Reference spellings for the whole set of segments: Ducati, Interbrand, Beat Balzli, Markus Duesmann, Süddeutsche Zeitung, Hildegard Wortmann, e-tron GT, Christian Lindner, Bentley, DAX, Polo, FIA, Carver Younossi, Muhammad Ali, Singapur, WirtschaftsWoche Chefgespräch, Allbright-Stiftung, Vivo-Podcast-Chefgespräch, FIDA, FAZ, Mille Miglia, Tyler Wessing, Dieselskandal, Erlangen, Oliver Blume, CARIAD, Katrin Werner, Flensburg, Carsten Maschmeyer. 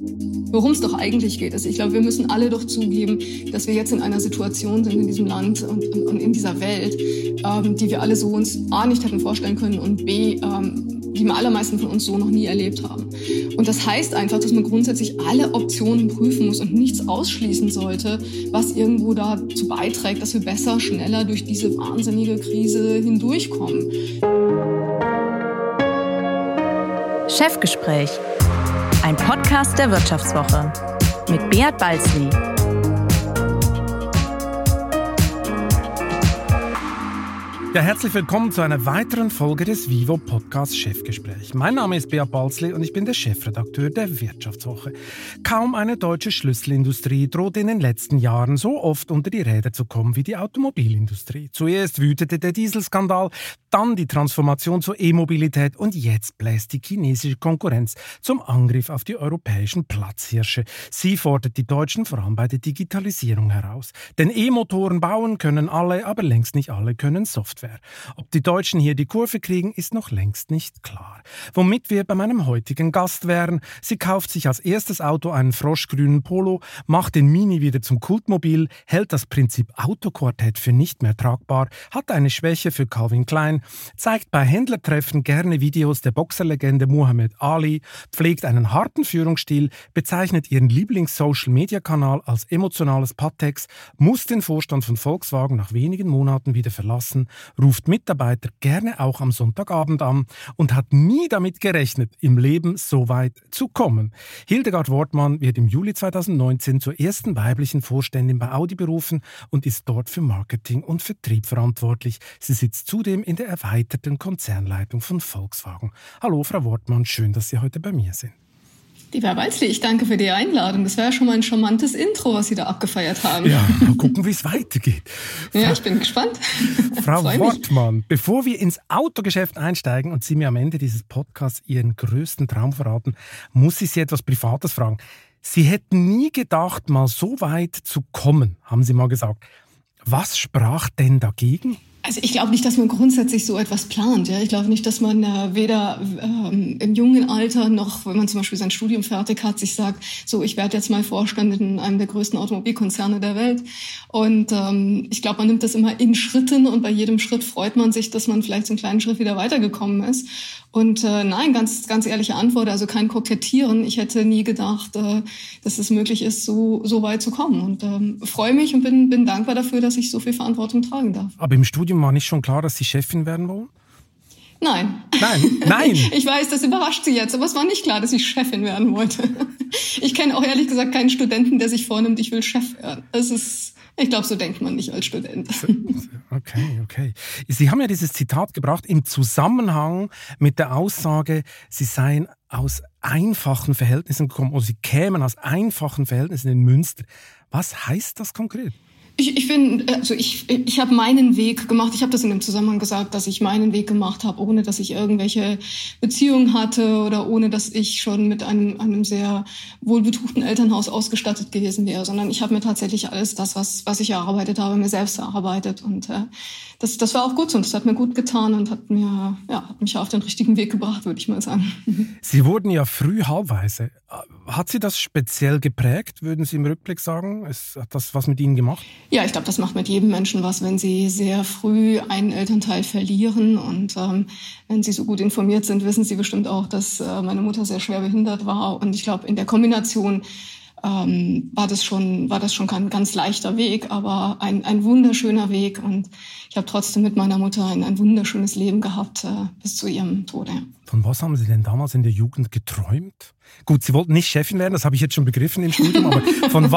Worum es doch eigentlich geht, ist, ich glaube, wir müssen alle doch zugeben, dass wir jetzt in einer Situation sind in diesem Land und in dieser Welt, die wir alle so uns A, nicht hätten vorstellen können und B, die wir allermeisten von uns so noch nie erlebt haben. Und das heißt einfach, dass man grundsätzlich alle Optionen prüfen muss und nichts ausschließen sollte, was irgendwo dazu beiträgt, dass wir besser, schneller durch diese wahnsinnige Krise hindurchkommen. Chefgespräch. Ein Podcast der Wirtschaftswoche mit Beat Balzli. Ja, herzlich willkommen zu einer weiteren Folge des Vivo-Podcast-Chefgespräch. Mein Name ist Beat Balzli und ich bin der Chefredakteur der Wirtschaftswoche. Kaum eine deutsche Schlüsselindustrie droht in den letzten Jahren so oft unter die Räder zu kommen wie die Automobilindustrie. Zuerst wütete der Dieselskandal, dann die Transformation zur E-Mobilität und jetzt bläst die chinesische Konkurrenz zum Angriff auf die europäischen Platzhirsche. Sie fordert die Deutschen vor allem bei der Digitalisierung heraus. Denn E-Motoren bauen können alle, aber längst nicht alle können Software. Ob die Deutschen hier die Kurve kriegen, ist noch längst nicht klar. Womit wir bei meinem heutigen Gast wären. Sie kauft sich als erstes Auto einen froschgrünen Polo, macht den Mini wieder zum Kultmobil, hält das Prinzip Autoquartett für nicht mehr tragbar, hat eine Schwäche für Calvin Klein, zeigt bei Händlertreffen gerne Videos der Boxerlegende Muhammad Ali, pflegt einen harten Führungsstil, bezeichnet ihren Lieblings-Social-Media-Kanal als emotionales Pattex, muss den Vorstand von Volkswagen nach wenigen Monaten wieder verlassen, ruft Mitarbeiter gerne auch am Sonntagabend an und hat nie damit gerechnet, im Leben so weit zu kommen. Hildegard Wortmann wird im Juli 2019 zur ersten weiblichen Vorständin bei Audi berufen und ist dort für Marketing und Vertrieb verantwortlich. Sie sitzt zudem in der erweiterten Konzernleitung von Volkswagen. Hallo Frau Wortmann, schön, dass Sie heute bei mir sind. Lieber Balzli, ich danke für die Einladung. Das war ja schon mal ein charmantes Intro, was Sie da abgefeiert haben. Ja, mal gucken, wie es weitergeht. Ja, ich bin gespannt. Frau Wortmann, bevor wir ins Autogeschäft einsteigen und Sie mir am Ende dieses Podcasts Ihren größten Traum verraten, muss ich Sie etwas Privates fragen. Sie hätten nie gedacht, mal so weit zu kommen, haben Sie mal gesagt. Was sprach denn dagegen? Also ich glaube nicht, dass man grundsätzlich so etwas plant. Ja? Ich glaube nicht, dass man weder im jungen Alter noch, wenn man zum Beispiel sein Studium fertig hat, sich sagt, so, ich werde jetzt mal Vorstand in einem der größten Automobilkonzerne der Welt. Und ich glaube, man nimmt das immer in Schritten und bei jedem Schritt freut man sich, dass man vielleicht so einen kleinen Schritt wieder weitergekommen ist. Und nein, ganz ehrliche Antwort, also kein Kokettieren. Ich hätte nie gedacht, dass es möglich ist, so weit zu kommen. Und freue mich und bin dankbar dafür, dass ich so viel Verantwortung tragen darf. Aber im Studium war nicht schon klar, dass Sie Chefin werden wollen? Nein. Ich weiß, das überrascht Sie jetzt, aber es war nicht klar, dass ich Chefin werden wollte. Ich kenne auch ehrlich gesagt keinen Studenten, der sich vornimmt, ich will Chef werden. Ich glaube, so denkt man nicht als Student. Okay. Sie haben ja dieses Zitat gebracht im Zusammenhang mit der Aussage, Sie seien aus einfachen Verhältnissen gekommen oder Sie kämen aus einfachen Verhältnissen in Münster. Was heißt das konkret? Ich habe meinen Weg gemacht. Ich habe das in dem Zusammenhang gesagt, dass ich meinen Weg gemacht habe, ohne dass ich irgendwelche Beziehungen hatte oder ohne dass ich schon mit einem sehr wohlbetuchten Elternhaus ausgestattet gewesen wäre, sondern ich habe mir tatsächlich alles das, was ich erarbeitet habe, mir selbst erarbeitet. Und das war auch gut so und das hat mir gut getan und hat mich auf den richtigen Weg gebracht, würde ich mal sagen. Sie wurden ja früh haarweise. Hat Sie das speziell geprägt, würden Sie im Rückblick sagen? Hat das was mit Ihnen gemacht? Ja, ich glaube, das macht mit jedem Menschen was, wenn sie sehr früh einen Elternteil verlieren. Und wenn sie so gut informiert sind, wissen sie bestimmt auch, dass meine Mutter sehr schwer behindert war. Und ich glaube, in der Kombination war das schon kein ganz leichter Weg, aber ein wunderschöner Weg. Und ich habe trotzdem mit meiner Mutter ein wunderschönes Leben gehabt bis zu ihrem Tode. Von was haben Sie denn damals in der Jugend geträumt? Gut, Sie wollten nicht Chefin werden, das habe ich jetzt schon begriffen im Studium, aber von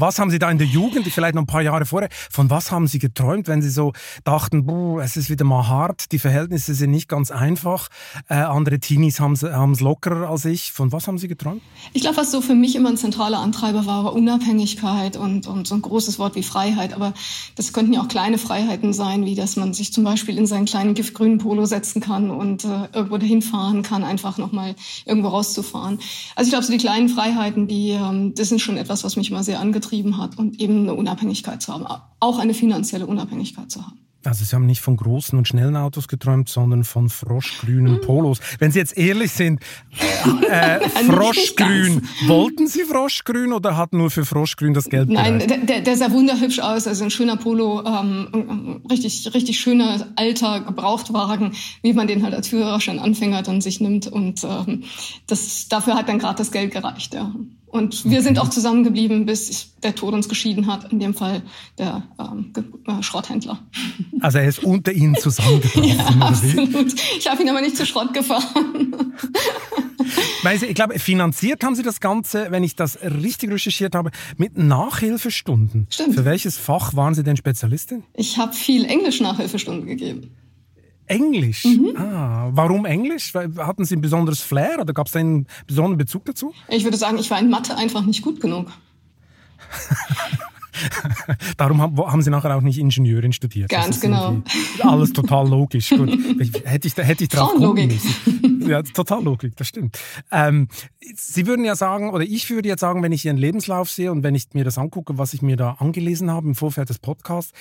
was haben Sie da in der Jugend, vielleicht noch ein paar Jahre vorher, von was haben Sie geträumt, wenn Sie so dachten, es ist wieder mal hart, die Verhältnisse sind nicht ganz einfach, andere Teenies haben es lockerer als ich. Von was haben Sie geträumt? Ich glaube, was so für mich immer ein zentraler Antreiber war, war Unabhängigkeit und so ein großes Wort wie Freiheit, aber das könnten ja auch kleine Freiheiten sein, wie dass man sich zum Beispiel in seinen kleinen giftgrünen Polo setzen kann und irgendwo dahin fahren kann, einfach nochmal irgendwo rauszufahren. Also ich glaube, so die kleinen Freiheiten, das sind schon etwas, was mich immer sehr angetrieben hat und eben eine Unabhängigkeit zu haben, auch eine finanzielle Unabhängigkeit zu haben. Also Sie haben nicht von großen und schnellen Autos geträumt, sondern von froschgrünen Polos. Wenn Sie jetzt ehrlich sind, froschgrün, wollten Sie froschgrün oder hat nur für froschgrün das Geld bereit? Nein, der sah wunderhübsch aus. Also ein schöner Polo, richtig schöner, alter Gebrauchtwagen, wie man den halt als Führerschein-Anfänger dann sich nimmt. Und dafür hat dann gerade das Geld gereicht, ja. Und wir sind auch zusammengeblieben, bis der Tod uns geschieden hat. In dem Fall der Schrotthändler. Also er ist unter Ihnen zusammengebrochen. Ja, absolut. Ich habe ihn aber nicht zu Schrott gefahren. Weil Sie, ich glaube, finanziert haben Sie das Ganze, wenn ich das richtig recherchiert habe, mit Nachhilfestunden. Stimmt. Für welches Fach waren Sie denn Spezialistin? Ich habe viel Englisch-Nachhilfestunden gegeben. Englisch? Mhm. Ah, warum Englisch? Hatten Sie ein besonderes Flair oder gab es einen besonderen Bezug dazu? Ich würde sagen, ich war in Mathe einfach nicht gut genug. Darum haben Sie nachher auch nicht Ingenieurin studiert. Ganz genau. Alles total logisch. Gut. Hätte ich drauf kommen müssen. Ja, total Logik, das stimmt. Sie würden ja sagen, oder ich würde jetzt sagen, wenn ich Ihren Lebenslauf sehe und wenn ich mir das angucke, was ich mir da angelesen habe im Vorfeld des Podcasts,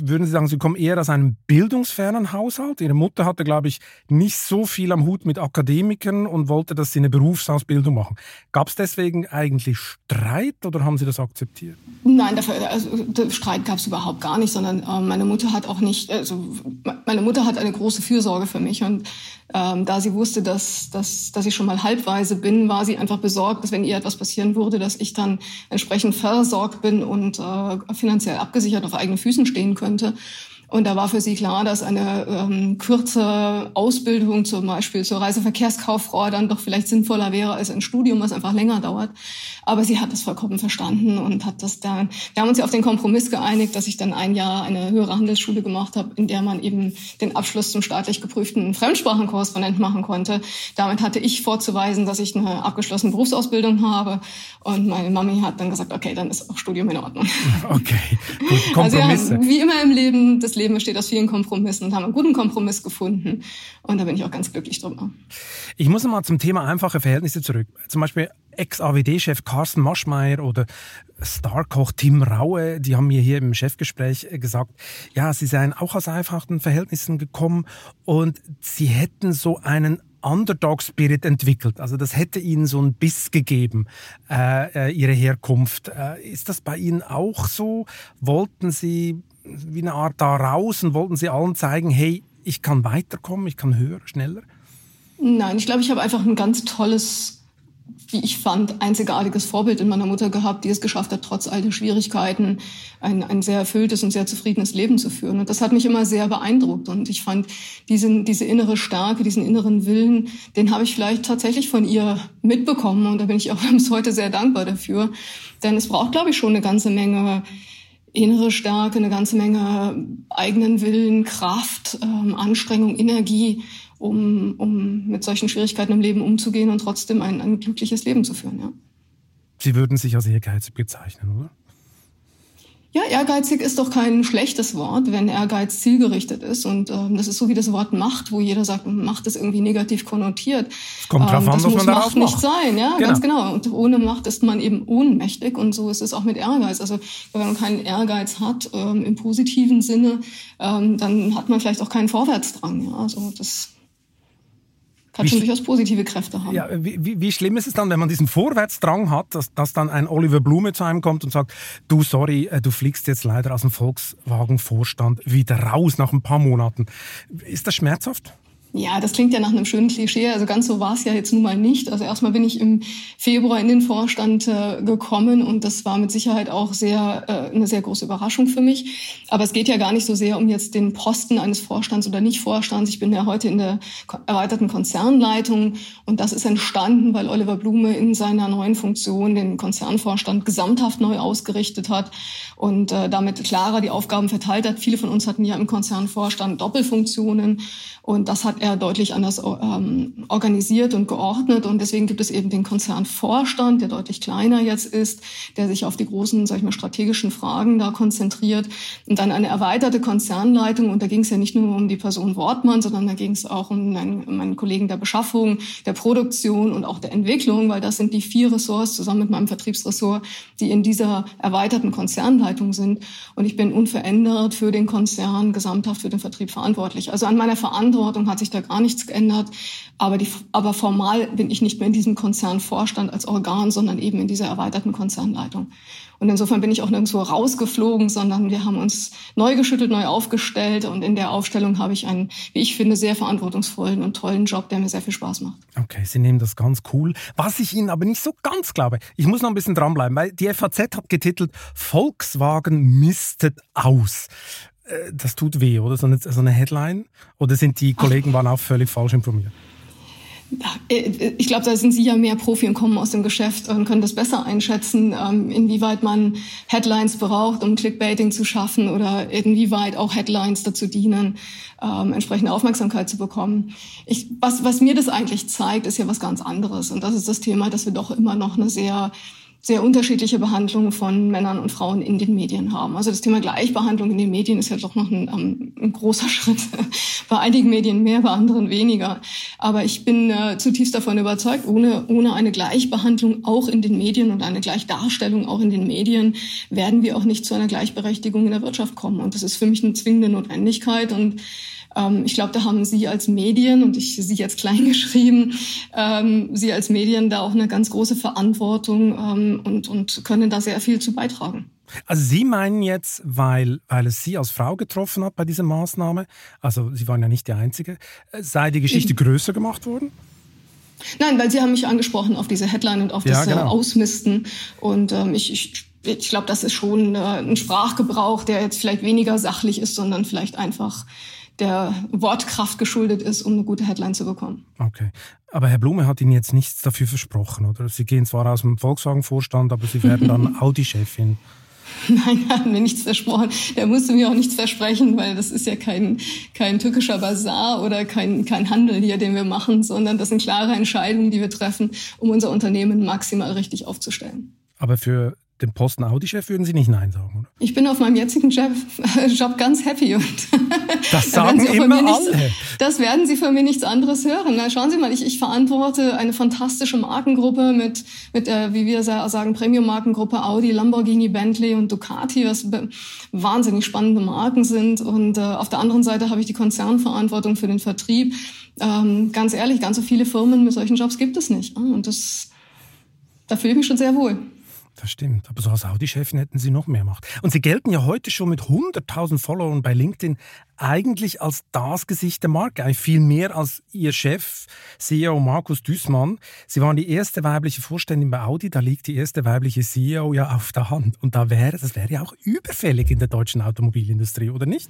würden Sie sagen, Sie kommen eher aus einem bildungsfernen Haushalt. Ihre Mutter hatte, glaube ich, nicht so viel am Hut mit Akademikern und wollte, dass Sie eine Berufsausbildung machen. Gab es deswegen eigentlich Streit oder haben Sie das akzeptiert? Nein, Streit gab es überhaupt gar nicht, sondern meine Mutter hat eine große Fürsorge für mich und da sie wusste, dass ich schon mal halbweise bin, war sie einfach besorgt, dass wenn ihr etwas passieren würde, dass ich dann entsprechend versorgt bin und finanziell abgesichert auf eigenen Füßen stehen könnte. Und da war für sie klar, dass eine kurze Ausbildung zum Beispiel zur Reiseverkehrskauffrau dann doch vielleicht sinnvoller wäre als ein Studium, was einfach länger dauert. Aber sie hat das vollkommen verstanden und hat das dann. Wir haben uns ja auf den Kompromiss geeinigt, dass ich dann ein Jahr eine höhere Handelsschule gemacht habe, in der man eben den Abschluss zum staatlich geprüften Fremdsprachenkorrespondent machen konnte. Damit hatte ich vorzuweisen, dass ich eine abgeschlossene Berufsausbildung habe. Und meine Mami hat dann gesagt, okay, dann ist auch Studium in Ordnung. Okay, gut, Kompromisse. Also ja, wie immer im Leben, das Leben besteht aus vielen Kompromissen und haben einen guten Kompromiss gefunden. Und da bin ich auch ganz glücklich drüber. Ich muss mal zum Thema einfache Verhältnisse zurück. Zum Beispiel Ex-AWD-Chef Carsten Maschmeyer oder Starkoch Tim Raue, die haben mir hier im Chefgespräch gesagt, ja, sie seien auch aus einfachen Verhältnissen gekommen und sie hätten so einen Underdog-Spirit entwickelt. Also das hätte Ihnen so einen Biss gegeben, Ihre Herkunft. Ist das bei Ihnen auch so? Wollten Sie wie eine Art da raus und wollten Sie allen zeigen, hey, ich kann weiterkommen, ich kann höher, schneller? Nein, ich glaube, ich habe einfach ein ganz tolles, wie ich fand, einzigartiges Vorbild in meiner Mutter gehabt, die es geschafft hat, trotz all der Schwierigkeiten ein sehr erfülltes und sehr zufriedenes Leben zu führen. Und das hat mich immer sehr beeindruckt. Und ich fand diese innere Stärke, diesen inneren Willen, den habe ich vielleicht tatsächlich von ihr mitbekommen. Und da bin ich auch bis heute sehr dankbar dafür. Denn es braucht, glaube ich, schon eine ganze Menge innere Stärke, eine ganze Menge eigenen Willen, Kraft, Anstrengung, Energie, um mit solchen Schwierigkeiten im Leben umzugehen und trotzdem ein glückliches Leben zu führen. Ja. Sie würden sich als ehrgeizig bezeichnen, oder? Ja, ehrgeizig ist doch kein schlechtes Wort, wenn Ehrgeiz zielgerichtet ist. Und das ist so wie das Wort Macht, wo jeder sagt, Macht ist irgendwie negativ konnotiert. Es kommt drauf an, was man daraus macht. Das muss Macht nicht sein, ja, genau. Ganz genau. Und ohne Macht ist man eben ohnmächtig und so ist es auch mit Ehrgeiz. Also wenn man keinen Ehrgeiz hat, im positiven Sinne, dann hat man vielleicht auch keinen Vorwärtsdrang. Ja? Also das kann schon durchaus positive Kräfte haben. Ja, wie schlimm ist es dann, wenn man diesen Vorwärtsdrang hat, dass dann ein Oliver Blume zu einem kommt und sagt, du, sorry, du fliegst jetzt leider aus dem Volkswagen-Vorstand wieder raus nach ein paar Monaten. Ist das schmerzhaft? Ja, das klingt ja nach einem schönen Klischee. Also ganz so war es ja jetzt nun mal nicht. Also erstmal bin ich im Februar in den Vorstand gekommen und das war mit Sicherheit auch eine sehr große Überraschung für mich. Aber es geht ja gar nicht so sehr um jetzt den Posten eines Vorstands oder Nicht-Vorstands. Ich bin ja heute in der erweiterten Konzernleitung und das ist entstanden, weil Oliver Blume in seiner neuen Funktion den Konzernvorstand gesamthaft neu ausgerichtet hat und damit klarer die Aufgaben verteilt hat. Viele von uns hatten ja im Konzernvorstand Doppelfunktionen und das hat er deutlich anders organisiert und geordnet. Und deswegen gibt es eben den Konzernvorstand, der deutlich kleiner jetzt ist, der sich auf die großen, sag ich mal, strategischen Fragen da konzentriert. Und dann eine erweiterte Konzernleitung. Und da ging es ja nicht nur um die Person Wortmann, sondern da ging es auch um meinen Kollegen der Beschaffung, der Produktion und auch der Entwicklung, weil das sind die 4 Ressorts zusammen mit meinem Vertriebsressort, die in dieser erweiterten Konzernleitung sind. Und ich bin unverändert für den Konzern, gesamthaft für den Vertrieb verantwortlich. Also an meiner Verantwortung hat sich da gar nichts geändert. Aber formal bin ich nicht mehr in diesem Konzernvorstand als Organ, sondern eben in dieser erweiterten Konzernleitung. Und insofern bin ich auch nirgendwo rausgeflogen, sondern wir haben uns neu geschüttelt, neu aufgestellt. Und in der Aufstellung habe ich einen, wie ich finde, sehr verantwortungsvollen und tollen Job, der mir sehr viel Spaß macht. Okay, Sie nehmen das ganz cool. Was ich Ihnen aber nicht so ganz glaube, ich muss noch ein bisschen dranbleiben, weil die FAZ hat getitelt, Volkswagen mistet aus. Das tut weh, oder? So eine Headline? Oder sind die Kollegen waren auch völlig falsch informiert? Ich glaube, da sind Sie ja mehr Profi und kommen aus dem Geschäft und können das besser einschätzen, inwieweit man Headlines braucht, um Clickbaiting zu schaffen oder inwieweit auch Headlines dazu dienen, entsprechende Aufmerksamkeit zu bekommen. Was mir das eigentlich zeigt, ist ja was ganz anderes. Und das ist das Thema, dass wir doch immer noch eine sehr sehr unterschiedliche Behandlung von Männern und Frauen in den Medien haben. Also das Thema Gleichbehandlung in den Medien ist ja doch noch ein großer Schritt. Bei einigen Medien mehr, bei anderen weniger. Aber ich bin zutiefst davon überzeugt, ohne eine Gleichbehandlung auch in den Medien und eine Gleichdarstellung auch in den Medien werden wir auch nicht zu einer Gleichberechtigung in der Wirtschaft kommen. Und das ist für mich eine zwingende Notwendigkeit. Und ich glaube, da haben Sie als Medien, und ich Sie jetzt klein geschrieben, Sie als Medien da auch eine ganz große Verantwortung und können da sehr viel zu beitragen. Also Sie meinen jetzt, weil es Sie als Frau getroffen hat bei dieser Maßnahme, also Sie waren ja nicht die Einzige, sei die Geschichte größer gemacht worden? Nein, weil Sie haben mich angesprochen auf diese Headline und auf das Ausmisten. Und ich glaube, das ist schon ein Sprachgebrauch, der jetzt vielleicht weniger sachlich ist, sondern vielleicht einfach der Wortkraft geschuldet ist, um eine gute Headline zu bekommen. Okay. Aber Herr Blume hat Ihnen jetzt nichts dafür versprochen, oder? Sie gehen zwar aus dem Volkswagen-Vorstand, aber Sie werden dann Audi-Chefin. Nein, er hat mir nichts versprochen. Der musste mir auch nichts versprechen, weil das ist ja kein türkischer Bazar oder kein Handel hier, den wir machen, sondern das sind klare Entscheidungen, die wir treffen, um unser Unternehmen maximal richtig aufzustellen. Aber für den Posten Audi-Chef würden Sie nicht Nein sagen, oder? Ich bin auf meinem jetzigen Job ganz happy. Und das sagen immer alle. Das werden Sie von mir nichts anderes hören. Na, schauen Sie mal, ich verantworte eine fantastische Markengruppe mit wie wir sagen, Premium-Markengruppe Audi, Lamborghini, Bentley und Ducati, was wahnsinnig spannende Marken sind. Und auf der anderen Seite habe ich die Konzernverantwortung für den Vertrieb. Ganz ehrlich, ganz so viele Firmen mit solchen Jobs gibt es nicht. Und da fühle ich mich schon sehr wohl. Das stimmt. Aber so als Audi-Chefin hätten Sie noch mehr Macht. Und Sie gelten ja heute schon mit 100.000 Followern bei LinkedIn eigentlich als das Gesicht der Marke. Eigentlich viel mehr als Ihr Chef, CEO Markus Duesmann. Sie waren die erste weibliche Vorständin bei Audi. Da liegt die erste weibliche CEO ja auf der Hand. Und das wäre ja auch überfällig in der deutschen Automobilindustrie, oder nicht?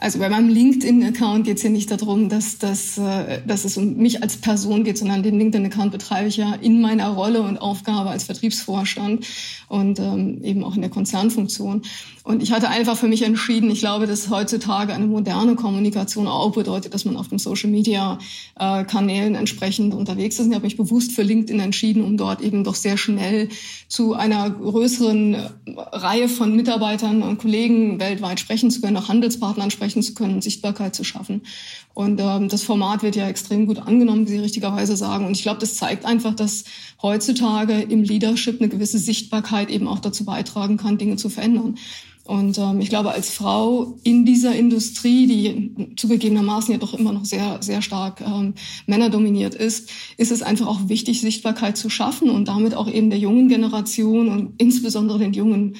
Also bei meinem LinkedIn-Account geht es ja nicht darum, dass es um mich als Person geht, sondern den LinkedIn-Account betreibe ich ja in meiner Rolle und Aufgabe als Vertriebsvorstand und eben auch in der Konzernfunktion. Und ich hatte einfach für mich entschieden, ich glaube, dass heutzutage eine moderne Kommunikation auch bedeutet, dass man auf den Social-Media-Kanälen entsprechend unterwegs ist. Und ich habe mich bewusst für LinkedIn entschieden, um dort eben doch sehr schnell zu einer größeren Reihe von Mitarbeitern und Kollegen weltweit sprechen zu können, auch Handelspartnern sprechen zu können und Sichtbarkeit zu schaffen. Und das Format wird ja extrem gut angenommen, wie Sie richtigerweise sagen. Und ich glaube, das zeigt einfach, dass heutzutage im Leadership eine gewisse Sichtbarkeit eben auch dazu beitragen kann, Dinge zu verändern. Und ich glaube, als Frau in dieser Industrie, die zugegebenermaßen ja doch immer noch sehr, sehr stark männerdominiert ist, ist es einfach auch wichtig, Sichtbarkeit zu schaffen und damit auch eben der jungen Generation und insbesondere den jungen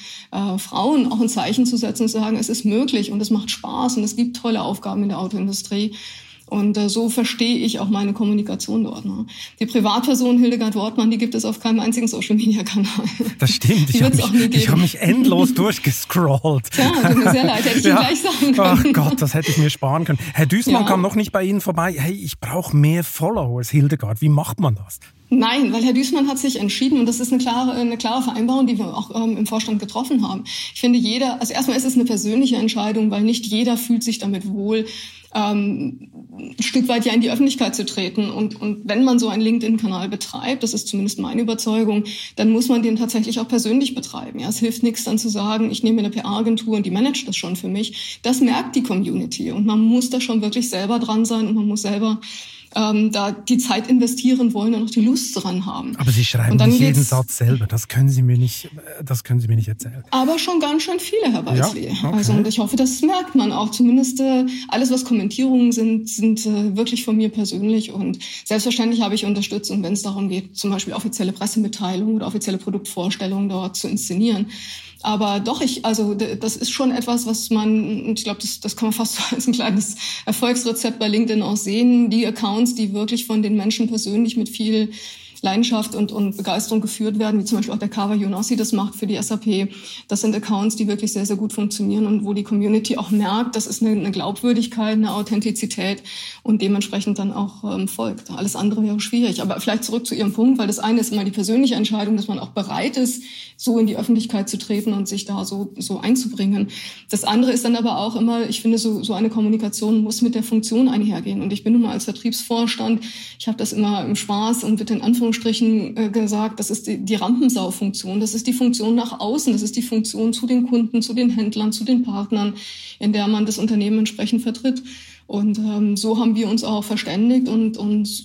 Frauen auch ein Zeichen zu setzen und zu sagen, es ist möglich und es macht Spaß und es gibt tolle Aufgaben in der Autoindustrie. Und so verstehe ich auch meine Kommunikation dort. Ne? Die Privatperson Hildegard Wortmann, die gibt es auf keinem einzigen Social-Media-Kanal. Das stimmt. Ich habe mich endlos durchgescrollt. Ja, tut mir sehr leid. Hätte ich gleich sagen können. Ach Gott, das hätte ich mir sparen können. Herr Duesmann kam noch nicht bei Ihnen vorbei. Hey, ich brauche mehr Followers, Hildegard. Wie macht man das? Nein, weil Herr Duesmann hat sich entschieden und das ist eine klare Vereinbarung, die wir auch im Vorstand getroffen haben. Ich finde, also erstmal ist es eine persönliche Entscheidung, weil nicht jeder fühlt sich damit wohl, ein Stück weit ja in die Öffentlichkeit zu treten. Und wenn man so einen LinkedIn-Kanal betreibt, das ist zumindest meine Überzeugung, dann muss man den tatsächlich auch persönlich betreiben. Ja, es hilft nichts dann zu sagen, ich nehme eine PR-Agentur und die managt das schon für mich. Das merkt die Community und man muss da schon wirklich selber dran sein und man muss selber da die Zeit investieren wollen und auch die Lust dran haben. Aber Sie schreiben nicht jeden Satz selber, das können Sie mir nicht erzählen. Aber schon ganz schön viele, Herr Balzli. Ja, okay. Also, und ich hoffe, das merkt man auch. Zumindest alles, was Kommentierungen sind wirklich von mir persönlich. Und selbstverständlich habe ich Unterstützung, wenn es darum geht, zum Beispiel offizielle Pressemitteilungen oder offizielle Produktvorstellungen dort zu inszenieren. Aber doch, das ist schon etwas, was man, ich glaube, das kann man fast so als ein kleines Erfolgsrezept bei LinkedIn auch sehen. Die Accounts, die wirklich von den Menschen persönlich mit viel Leidenschaft und Begeisterung geführt werden, wie zum Beispiel auch der Carver Younossi das macht für die SAP. Das sind Accounts, die wirklich sehr, sehr gut funktionieren und wo die Community auch merkt, das ist eine Glaubwürdigkeit, eine Authentizität und dementsprechend dann auch folgt. Alles andere wäre schwierig. Aber vielleicht zurück zu Ihrem Punkt, weil das eine ist immer die persönliche Entscheidung, dass man auch bereit ist, so in die Öffentlichkeit zu treten und sich da so einzubringen. Das andere ist dann aber auch immer, ich finde, so eine Kommunikation muss mit der Funktion einhergehen. Und ich bin nun mal als Vertriebsvorstand, ich habe das immer im Spaß und bitte in Anführungszeichen gesagt, das ist die Rampensau-Funktion, das ist die Funktion nach außen, das ist die Funktion zu den Kunden, zu den Händlern, zu den Partnern, in der man das Unternehmen entsprechend vertritt. Und so haben wir uns auch verständigt und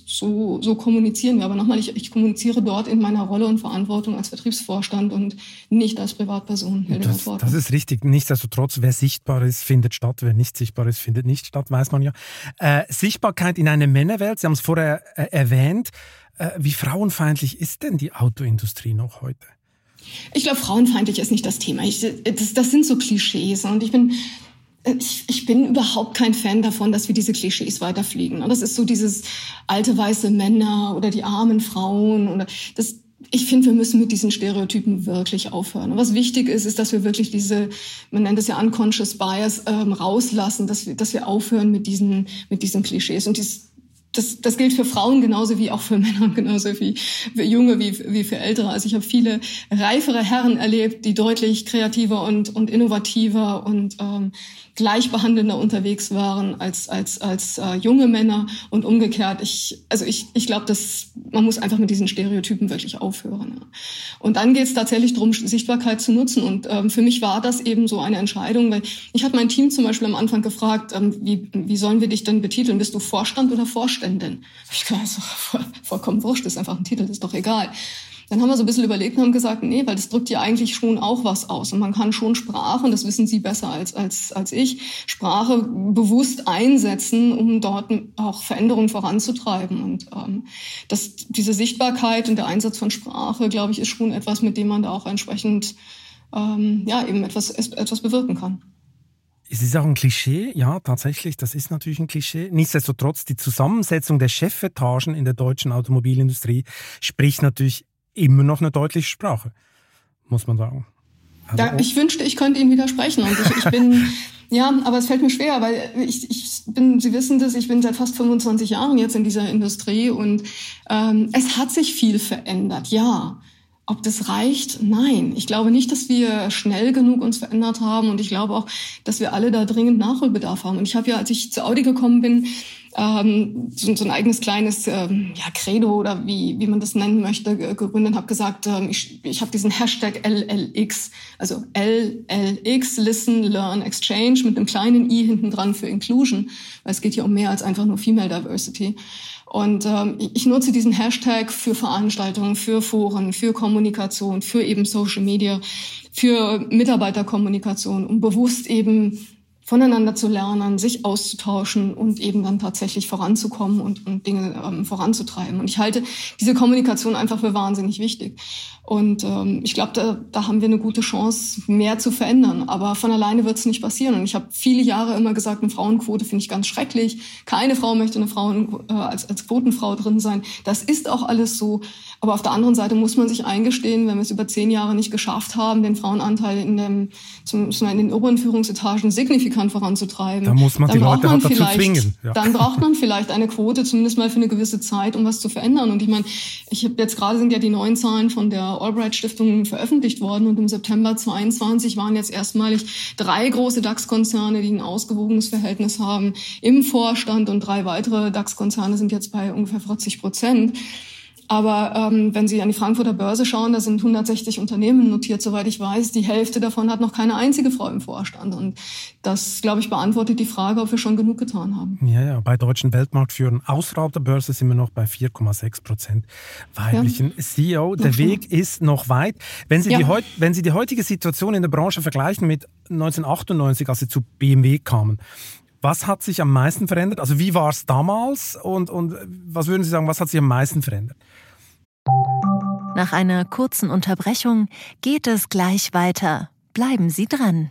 so kommunizieren wir. Aber nochmal, ich kommuniziere dort in meiner Rolle und Verantwortung als Vertriebsvorstand und nicht als Privatperson. Das ist richtig. Nichtsdestotrotz, wer sichtbar ist, findet statt. Wer nicht sichtbar ist, findet nicht statt, weiß man ja. Sichtbarkeit in einer Männerwelt, Sie haben es vorher erwähnt. Wie frauenfeindlich ist denn die Autoindustrie noch heute? Ich glaube, frauenfeindlich ist nicht das Thema. Das sind so Klischees. Und ich bin überhaupt kein Fan davon, dass wir diese Klischees weiterfliegen. Und das ist so dieses alte weiße Männer oder die armen Frauen oder das. Ich finde, wir müssen mit diesen Stereotypen wirklich aufhören. Und was wichtig ist, ist, dass wir wirklich diese, man nennt es ja unconscious bias, rauslassen, dass wir aufhören mit diesen Klischees. Und das gilt für Frauen genauso wie auch für Männer, genauso wie für Junge wie für Ältere. Also ich habe viele reifere Herren erlebt, die deutlich kreativer und innovativer und gleichbehandelnder unterwegs waren als junge Männer und umgekehrt. Ich glaube, dass man muss einfach mit diesen Stereotypen wirklich aufhören. Ja. Und dann geht es tatsächlich darum, Sichtbarkeit zu nutzen. Und für mich war das eben so eine Entscheidung, weil ich hatte mein Team zum Beispiel am Anfang gefragt, wie sollen wir dich denn betiteln? Bist du Vorstand oder Vorständin? Ich glaube, das ist vollkommen wurscht, das ist einfach ein Titel, das ist doch egal. Dann haben wir so ein bisschen überlegt und haben gesagt, nee, weil das drückt ja eigentlich schon auch was aus. Und man kann schon Sprache, und das wissen Sie besser als ich, Sprache bewusst einsetzen, um dort auch Veränderungen voranzutreiben. Und diese Sichtbarkeit und der Einsatz von Sprache, glaube ich, ist schon etwas, mit dem man da auch entsprechend eben etwas bewirken kann. Es ist auch ein Klischee, ja, tatsächlich, das ist natürlich ein Klischee. Nichtsdestotrotz, die Zusammensetzung der Chefetagen in der deutschen Automobilindustrie spricht natürlich immer noch eine deutliche Sprache, muss man sagen. Also, ja, ich wünschte, ich könnte Ihnen widersprechen. Und ich bin, ja, aber es fällt mir schwer, weil Sie wissen das, ich bin seit fast 25 Jahren jetzt in dieser Industrie und es hat sich viel verändert, ja. Ob das reicht? Nein. Ich glaube nicht, dass wir schnell genug uns verändert haben und ich glaube auch, dass wir alle da dringend Nachholbedarf haben. Und ich habe ja, als ich zu Audi gekommen bin, so ein eigenes kleines Credo oder wie man das nennen möchte, gegründet und habe gesagt, ich habe diesen Hashtag LLX, also LLX, Listen, Learn, Exchange, mit einem kleinen i hinten dran für Inclusion, weil es geht hier um mehr als einfach nur Female Diversity. Und ich nutze diesen Hashtag für Veranstaltungen, für Foren, für Kommunikation, für eben Social Media, für Mitarbeiterkommunikation, um bewusst eben voneinander zu lernen, sich auszutauschen und eben dann tatsächlich voranzukommen und Dinge voranzutreiben. Und ich halte diese Kommunikation einfach für wahnsinnig wichtig. Und ich glaube, da haben wir eine gute Chance, mehr zu verändern. Aber von alleine wird es nicht passieren. Und ich habe viele Jahre immer gesagt, eine Frauenquote finde ich ganz schrecklich. Keine Frau möchte eine als Quotenfrau drin sein. Das ist auch alles so. Aber auf der anderen Seite muss man sich eingestehen, wenn wir es über 10 Jahre nicht geschafft haben, den Frauenanteil in den oberen Führungsetagen signifikant Politikern voranzutreiben. Da muss man die Leute dazu zwingen. Ja. Dann braucht man vielleicht eine Quote, zumindest mal für eine gewisse Zeit, um was zu verändern. Und ich meine, jetzt gerade sind ja die neuen Zahlen von der Allbright-Stiftung veröffentlicht worden und im September 22 waren jetzt erstmalig 3 große DAX-Konzerne, die ein ausgewogenes Verhältnis haben, im Vorstand und 3 weitere DAX-Konzerne sind jetzt bei ungefähr 40%. Aber wenn Sie an die Frankfurter Börse schauen, da sind 160 Unternehmen notiert, soweit ich weiß. Die Hälfte davon hat noch keine einzige Frau im Vorstand. Und das, glaube ich, beantwortet die Frage, ob wir schon genug getan haben. Ja, bei deutschen Weltmarktführern außerhalb der Börse sind wir noch bei 4,6% weiblichen CEO. Der Weg ist noch weit. Wenn Sie die heutige Situation in der Branche vergleichen mit 1998, als Sie zu BMW kamen, was hat sich am meisten verändert? Also wie war es damals und was würden Sie sagen, was hat sich am meisten verändert? Nach einer kurzen Unterbrechung geht es gleich weiter. Bleiben Sie dran.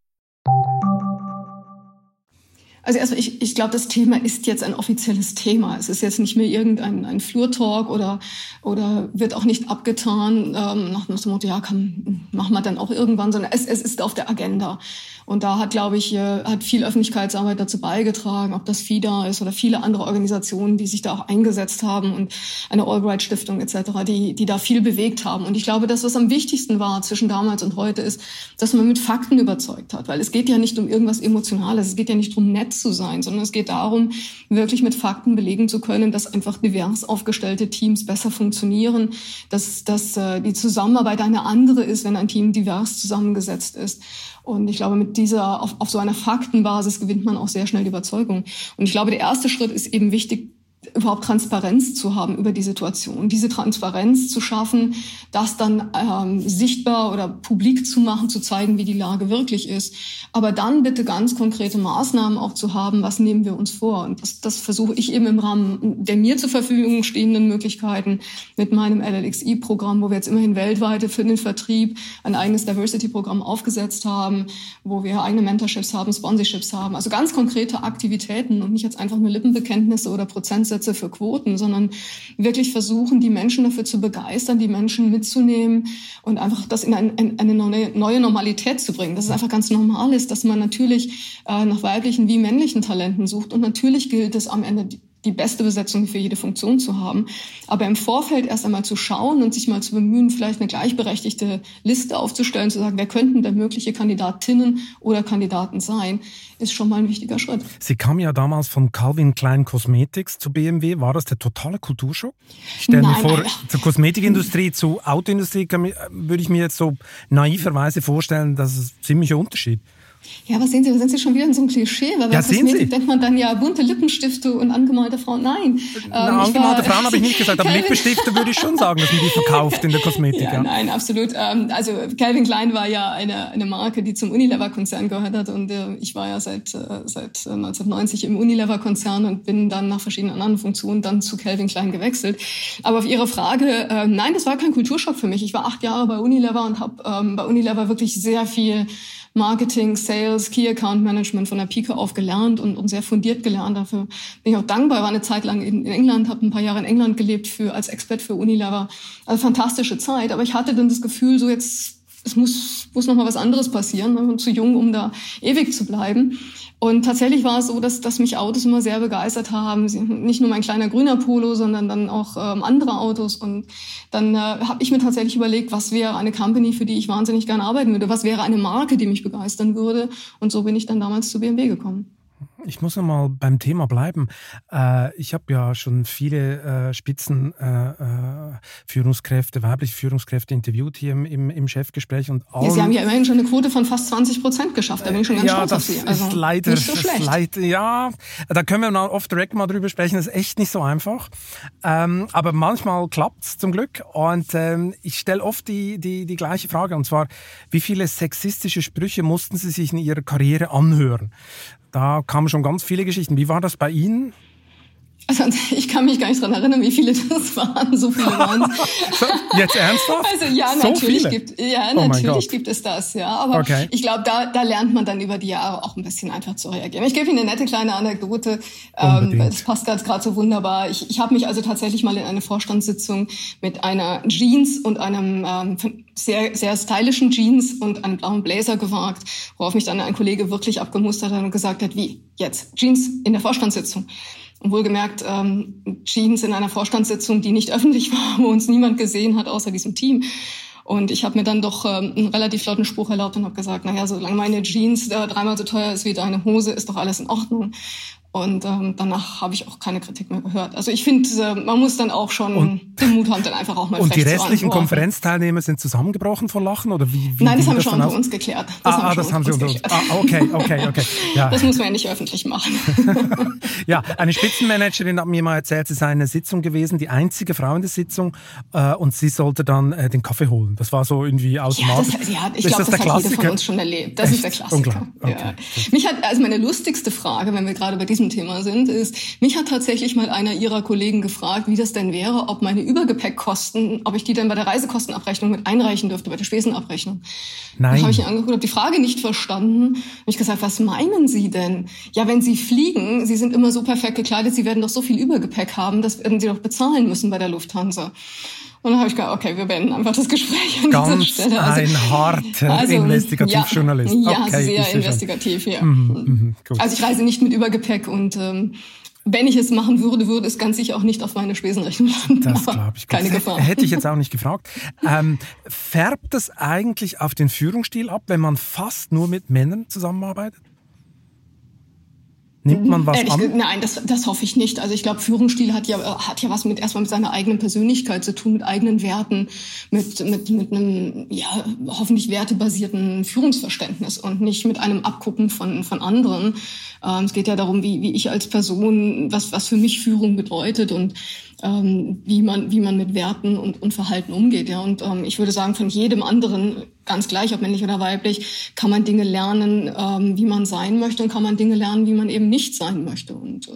Also erstmal, ich glaube, das Thema ist jetzt ein offizielles Thema. Es ist jetzt nicht mehr irgendein Flurtalk oder wird auch nicht abgetan nach dem Motto, ja, machen wir dann auch irgendwann, sondern es ist auf der Agenda. Und da hat, glaube ich, viel Öffentlichkeitsarbeit dazu beigetragen, ob das FIDA ist oder viele andere Organisationen, die sich da auch eingesetzt haben und eine Allbright-Stiftung etc., die da viel bewegt haben. Und ich glaube, das, was am wichtigsten war zwischen damals und heute, ist, dass man mit Fakten überzeugt hat. Weil es geht ja nicht um irgendwas Emotionales, es geht ja nicht darum, nett zu sein, sondern es geht darum, wirklich mit Fakten belegen zu können, dass einfach divers aufgestellte Teams besser funktionieren, dass die Zusammenarbeit eine andere ist, wenn ein Team divers zusammengesetzt ist. Und ich glaube, mit dieser auf so einer Faktenbasis gewinnt man auch sehr schnell die Überzeugung. Und ich glaube, der erste Schritt ist eben wichtig, überhaupt Transparenz zu haben über die Situation. Diese Transparenz zu schaffen, das dann sichtbar oder publik zu machen, zu zeigen, wie die Lage wirklich ist. Aber dann bitte ganz konkrete Maßnahmen auch zu haben, was nehmen wir uns vor? Und das versuche ich eben im Rahmen der mir zur Verfügung stehenden Möglichkeiten mit meinem LLXI-Programm, wo wir jetzt immerhin weltweit für den Vertrieb ein eigenes Diversity-Programm aufgesetzt haben, wo wir eigene Mentorships haben, Sponsorships haben. Also ganz konkrete Aktivitäten und nicht jetzt einfach nur Lippenbekenntnisse oder Prozentsätze für Quoten, sondern wirklich versuchen, die Menschen dafür zu begeistern, die Menschen mitzunehmen und einfach das in eine neue Normalität zu bringen. Dass es einfach ganz normal ist, dass man natürlich nach weiblichen wie männlichen Talenten sucht. Und natürlich gilt es am Ende, die beste Besetzung für jede Funktion zu haben. Aber im Vorfeld erst einmal zu schauen und sich mal zu bemühen, vielleicht eine gleichberechtigte Liste aufzustellen, zu sagen, wer könnten denn mögliche Kandidatinnen oder Kandidaten sein, ist schon mal ein wichtiger Schritt. Sie kamen ja damals von Calvin Klein Cosmetics zu BMW. War das der totale Kulturschock? Stell mir vor, zur Kosmetikindustrie, zur Autoindustrie würde ich mir jetzt so naiverweise vorstellen, das ist ein ziemlicher Unterschied. Ja, aber sehen Sie, da sind Sie schon wieder in so einem Klischee, weil bei Kosmetik denkt man dann ja bunte Lippenstifte und angemalte Frauen. Nein. Angemalte Frauen habe ich nicht gesagt, aber Lippenstifte würde ich schon sagen, dass man die verkauft in der Kosmetik. Ja, nein, absolut. Also Calvin Klein war ja eine Marke, die zum Unilever-Konzern gehört hat und ich war ja seit 1990 im Unilever-Konzern und bin dann nach verschiedenen anderen Funktionen dann zu Calvin Klein gewechselt. Aber auf Ihre Frage, nein, das war kein Kulturschock für mich. Ich war 8 Jahre bei Unilever und habe bei Unilever wirklich sehr viel Marketing, Sales, Key Account Management von der Pike auf gelernt und sehr fundiert gelernt. Dafür bin ich auch dankbar. War eine Zeit lang in England, habe ein paar Jahre in England gelebt als Expert für Unilever. Also fantastische Zeit. Aber ich hatte dann das Gefühl, so jetzt es muss noch mal was anderes passieren. Man ist zu jung, um da ewig zu bleiben. Und tatsächlich war es so, dass mich Autos immer sehr begeistert haben. Nicht nur mein kleiner grüner Polo, sondern dann auch andere Autos. Und dann habe ich mir tatsächlich überlegt, was wäre eine Company, für die ich wahnsinnig gerne arbeiten würde? Was wäre eine Marke, die mich begeistern würde? Und so bin ich dann damals zu BMW gekommen. Ich muss nochmal beim Thema bleiben. Ich habe ja schon viele Spitzenführungskräfte, weibliche Führungskräfte interviewt hier im Chefgespräch. Und ja, Sie haben ja immerhin schon eine Quote von fast 20% geschafft. Da bin ich schon ganz stolz auf Sie. Ja, das ist leider nicht so schlecht. Ja, da können wir oft direkt mal drüber sprechen. Das ist echt nicht so einfach. Aber manchmal klappt es zum Glück. Und ich stelle oft die gleiche Frage. Und zwar, wie viele sexistische Sprüche mussten Sie sich in Ihrer Karriere anhören? Da kamen schon ganz viele Geschichten. Wie war das bei Ihnen? Also ich kann mich gar nicht daran erinnern, wie viele das waren. So viele waren es. Jetzt ernsthaft? Also ja, so natürlich, gibt es das. Ja, aber ich glaube, da lernt man dann über die Jahre auch ein bisschen einfach zu reagieren. Ich gebe Ihnen eine nette kleine Anekdote. Das passt gerade so wunderbar. Ich habe mich also tatsächlich mal in eine Vorstandssitzung mit einer Jeans und einem sehr, sehr stylischen Jeans und einem blauen Blazer gewagt, worauf mich dann ein Kollege wirklich abgemustert hat und gesagt hat, wie jetzt? Jeans in der Vorstandssitzung? Und wohlgemerkt, Jeans in einer Vorstandssitzung, die nicht öffentlich war, wo uns niemand gesehen hat außer diesem Team. Und ich habe mir dann doch einen relativ lauten Spruch erlaubt und habe gesagt, naja, solange meine Jeans dreimal so teuer ist wie deine Hose, ist doch alles in Ordnung. Und danach habe ich auch keine Kritik mehr gehört. Also ich finde, man muss dann auch schon den Mut haben, dann einfach auch mal frech zu antworten. Und die restlichen Konferenzteilnehmer sind zusammengebrochen vor Lachen? Oder wie Nein, das haben wir schon unter uns geklärt. Okay. Ja. Das muss man ja nicht öffentlich machen. Ja, eine Spitzenmanagerin hat mir mal erzählt, sie sei in einer Sitzung gewesen, die einzige Frau in der Sitzung, und sie sollte dann den Kaffee holen. Das war so irgendwie automatisch. Ich glaube, das hat jeder von uns schon erlebt. Das ist der Klassiker. Okay. Ja. Mich hat, also meine lustigste Frage, wenn wir gerade bei diesem Thema sind, ist, mich hat tatsächlich mal einer ihrer Kollegen gefragt, wie das denn wäre, ob meine Übergepäckkosten, ob ich die dann bei der Reisekostenabrechnung mit einreichen dürfte, bei der Spesenabrechnung. Nein. Dann habe ich ihn angeguckt, habe die Frage nicht verstanden. Habe ich gesagt, was meinen Sie denn? Ja, wenn Sie fliegen, Sie sind immer so perfekt gekleidet, Sie werden doch so viel Übergepäck haben, das werden Sie doch bezahlen müssen bei der Lufthansa. Und dann habe ich gedacht, okay, wir beenden einfach das Gespräch an dieser Stelle. Also, ein harter Investigativjournalist. Ja, okay, sehr investigativ, ja. Mhm, also ich reise nicht mit Übergepäck und wenn ich es machen würde, würde es ganz sicher auch nicht auf meine Spesenrechnung landen. Das glaube ich. Keine Gefahr. Hätte ich jetzt auch nicht gefragt. Färbt das eigentlich auf den Führungsstil ab, wenn man fast nur mit Männern zusammenarbeitet? Nimmt man was an? Nein, das hoffe ich nicht. Also ich glaube, Führungsstil hat ja was mit erstmal mit seiner eigenen Persönlichkeit zu tun, mit eigenen Werten, mit einem hoffentlich wertebasierten Führungsverständnis und nicht mit einem Abgucken von anderen. Es geht ja darum, wie ich als Person, was für mich Führung bedeutet und wie man mit Werten und Verhalten umgeht. Ja, und ich würde sagen, von jedem anderen, ganz gleich, ob männlich oder weiblich, kann man Dinge lernen, wie man sein möchte, und kann man Dinge lernen, wie man eben nicht sein möchte. Und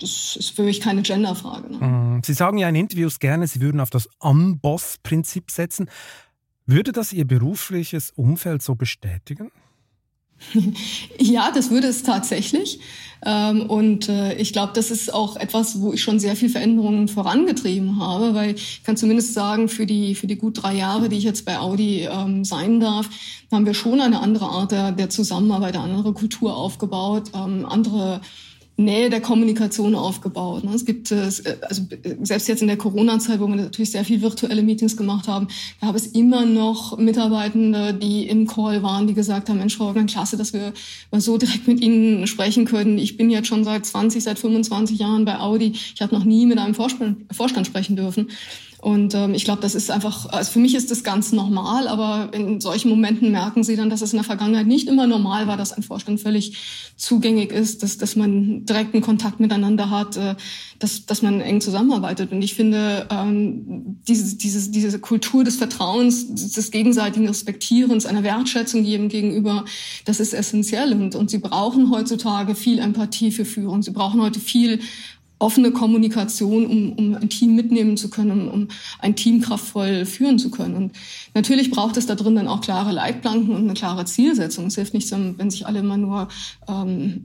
das ist für mich keine Genderfrage. Ne? Sie sagen ja in Interviews gerne, Sie würden auf das Amboss-Prinzip setzen. Würde das Ihr berufliches Umfeld so bestätigen? Ja, das würde es tatsächlich. Und ich glaube, das ist auch etwas, wo ich schon sehr viel Veränderungen vorangetrieben habe, weil ich kann zumindest sagen, für die gut 3 Jahre, die ich jetzt bei Audi sein darf, haben wir schon eine andere Art der Zusammenarbeit, eine andere Kultur aufgebaut, andere Nähe der Kommunikation aufgebaut. Es gibt, also selbst jetzt in der Corona-Zeit, wo wir natürlich sehr viel virtuelle Meetings gemacht haben, gab es immer noch Mitarbeitende, die im Call waren, die gesagt haben, Mensch, Frau Wortmann, klasse, dass wir so direkt mit Ihnen sprechen können. Ich bin jetzt schon seit 25 Jahren bei Audi. Ich habe noch nie mit einem Vorstand sprechen dürfen. Und ich glaube, das ist einfach, also für mich ist das ganz normal, aber in solchen Momenten merken Sie dann, dass es in der Vergangenheit nicht immer normal war, dass ein Vorstand völlig zugänglich ist, dass man direkten Kontakt miteinander hat, dass man eng zusammenarbeitet. Und ich finde, diese Kultur des Vertrauens, des gegenseitigen Respektierens, einer Wertschätzung jedem gegenüber, das ist essentiell. Und Sie brauchen heutzutage viel Empathie für Führung. Sie brauchen heute viel offene Kommunikation, um ein Team mitnehmen zu können, um ein Team kraftvoll führen zu können. Und natürlich braucht es da drin dann auch klare Leitplanken und eine klare Zielsetzung. Es hilft nicht, wenn sich alle immer nur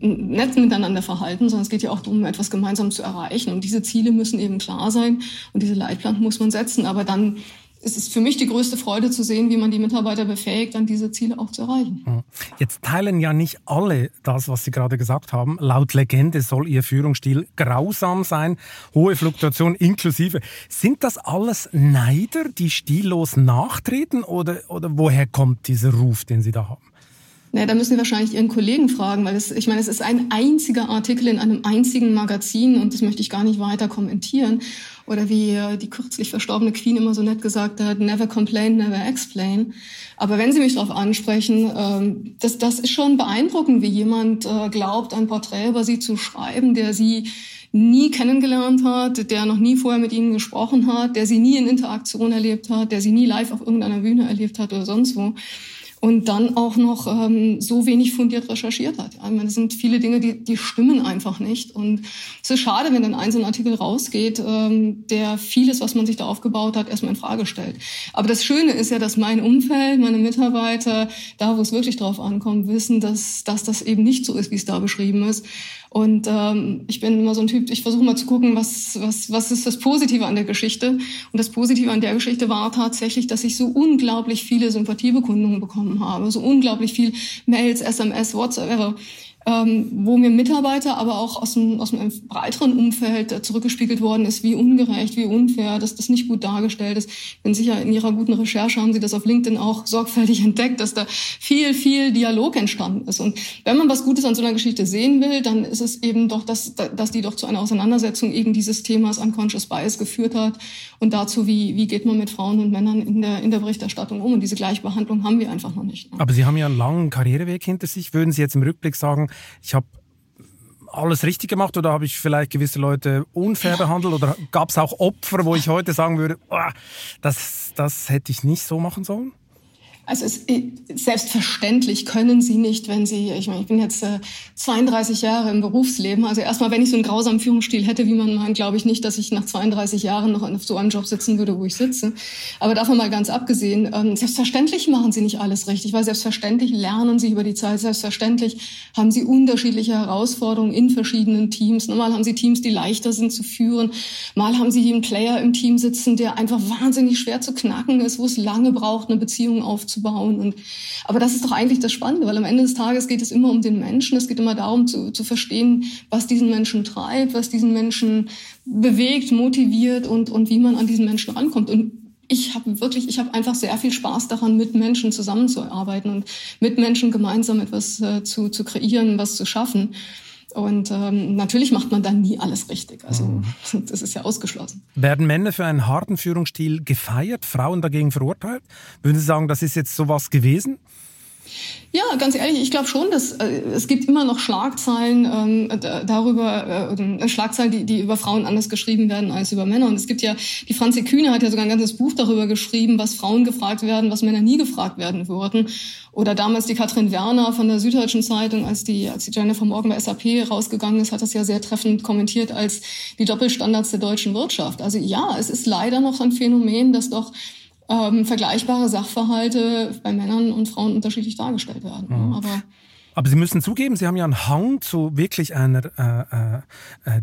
nett miteinander verhalten, sondern es geht ja auch darum, etwas gemeinsam zu erreichen. Und diese Ziele müssen eben klar sein und diese Leitplanken muss man setzen. Aber dann ist es für mich die größte Freude zu sehen, wie man die Mitarbeiter befähigt, dann diese Ziele auch zu erreichen. Jetzt teilen ja nicht alle das, was Sie gerade gesagt haben. Laut Legende soll Ihr Führungsstil grausam sein, hohe Fluktuation inklusive. Sind das alles Neider, die stillos nachtreten, oder woher kommt dieser Ruf, den Sie da haben? Naja, da müssen Sie wahrscheinlich Ihren Kollegen fragen, weil es ist ein einziger Artikel in einem einzigen Magazin und das möchte ich gar nicht weiter kommentieren. Oder wie die kürzlich verstorbene Queen immer so nett gesagt hat, never complain, never explain. Aber wenn Sie mich darauf ansprechen, das ist schon beeindruckend, wie jemand glaubt, ein Porträt über Sie zu schreiben, der Sie nie kennengelernt hat, der noch nie vorher mit Ihnen gesprochen hat, der Sie nie in Interaktion erlebt hat, der Sie nie live auf irgendeiner Bühne erlebt hat oder sonst wo. Und dann auch noch so wenig fundiert recherchiert hat. Ich meine, es sind viele Dinge, die stimmen einfach nicht. Und es ist schade, wenn dann ein so ein Artikel rausgeht, der vieles, was man sich da aufgebaut hat, erstmal in Frage stellt. Aber das Schöne ist ja, dass mein Umfeld, meine Mitarbeiter, da, wo es wirklich drauf ankommt, wissen, dass das eben nicht so ist, wie es da beschrieben ist. Und ich bin immer so ein Typ, ich versuche mal zu gucken, was ist das Positive an der Geschichte. Und das Positive an der Geschichte war tatsächlich, dass ich so unglaublich viele Sympathiebekundungen bekommen habe. So unglaublich viel Mails, SMS, WhatsApp, wo mir Mitarbeiter, aber auch aus dem breiteren Umfeld zurückgespiegelt worden ist, wie ungerecht, wie unfair, dass das nicht gut dargestellt ist. Ich bin sicher, in Ihrer guten Recherche haben Sie das auf LinkedIn auch sorgfältig entdeckt, dass da viel, viel Dialog entstanden ist. Und wenn man was Gutes an so einer Geschichte sehen will, dann ist es eben doch, dass die doch zu einer Auseinandersetzung eben dieses Themas Unconscious Bias geführt hat und dazu, wie geht man mit Frauen und Männern in der Berichterstattung um. Und diese Gleichbehandlung haben wir einfach noch nicht. Aber Sie haben ja einen langen Karriereweg hinter sich. Würden Sie jetzt im Rückblick sagen, ich habe alles richtig gemacht oder habe ich vielleicht gewisse Leute unfair behandelt oder gab es auch Opfer, wo ich heute sagen würde, oh, das hätte ich nicht so machen sollen? Also selbstverständlich können Sie nicht, wenn Sie, ich bin jetzt 32 Jahre im Berufsleben, also erstmal, wenn ich so einen grausamen Führungsstil hätte, wie man meint, glaube ich nicht, dass ich nach 32 Jahren noch auf so einem Job sitzen würde, wo ich sitze. Aber davon mal ganz abgesehen, selbstverständlich machen Sie nicht alles richtig, weil selbstverständlich lernen Sie über die Zeit, selbstverständlich haben Sie unterschiedliche Herausforderungen in verschiedenen Teams. Mal haben Sie Teams, die leichter sind zu führen, mal haben Sie einen Player im Team sitzen, der einfach wahnsinnig schwer zu knacken ist, wo es lange braucht, eine Beziehung aufzubauen. Aber das ist doch eigentlich das Spannende, weil am Ende des Tages geht es immer um den Menschen. Es geht immer darum, zu verstehen, was diesen Menschen treibt, was diesen Menschen bewegt, motiviert und wie man an diesen Menschen rankommt. Und ich habe einfach sehr viel Spaß daran, mit Menschen zusammenzuarbeiten und mit Menschen gemeinsam etwas zu kreieren, was zu schaffen. Und natürlich macht man dann nie alles richtig. Also das ist ja ausgeschlossen. Werden Männer für einen harten Führungsstil gefeiert, Frauen dagegen verurteilt? Würden Sie sagen, das ist jetzt sowas gewesen? Ja, ganz ehrlich, ich glaube schon, dass es gibt immer noch Schlagzeilen Schlagzeilen, die über Frauen anders geschrieben werden als über Männer. Und es gibt ja, die Franzi Kühne hat ja sogar ein ganzes Buch darüber geschrieben, was Frauen gefragt werden, was Männer nie gefragt werden würden. Oder damals die Katrin Werner von der Süddeutschen Zeitung, als die Jennifer Morgan bei SAP rausgegangen ist, hat das ja sehr treffend kommentiert als die Doppelstandards der deutschen Wirtschaft. Also ja, es ist leider noch ein Phänomen, dass doch vergleichbare Sachverhalte bei Männern und Frauen unterschiedlich dargestellt werden. Mhm. Aber Sie müssen zugeben, Sie haben ja einen Hang zu wirklich einer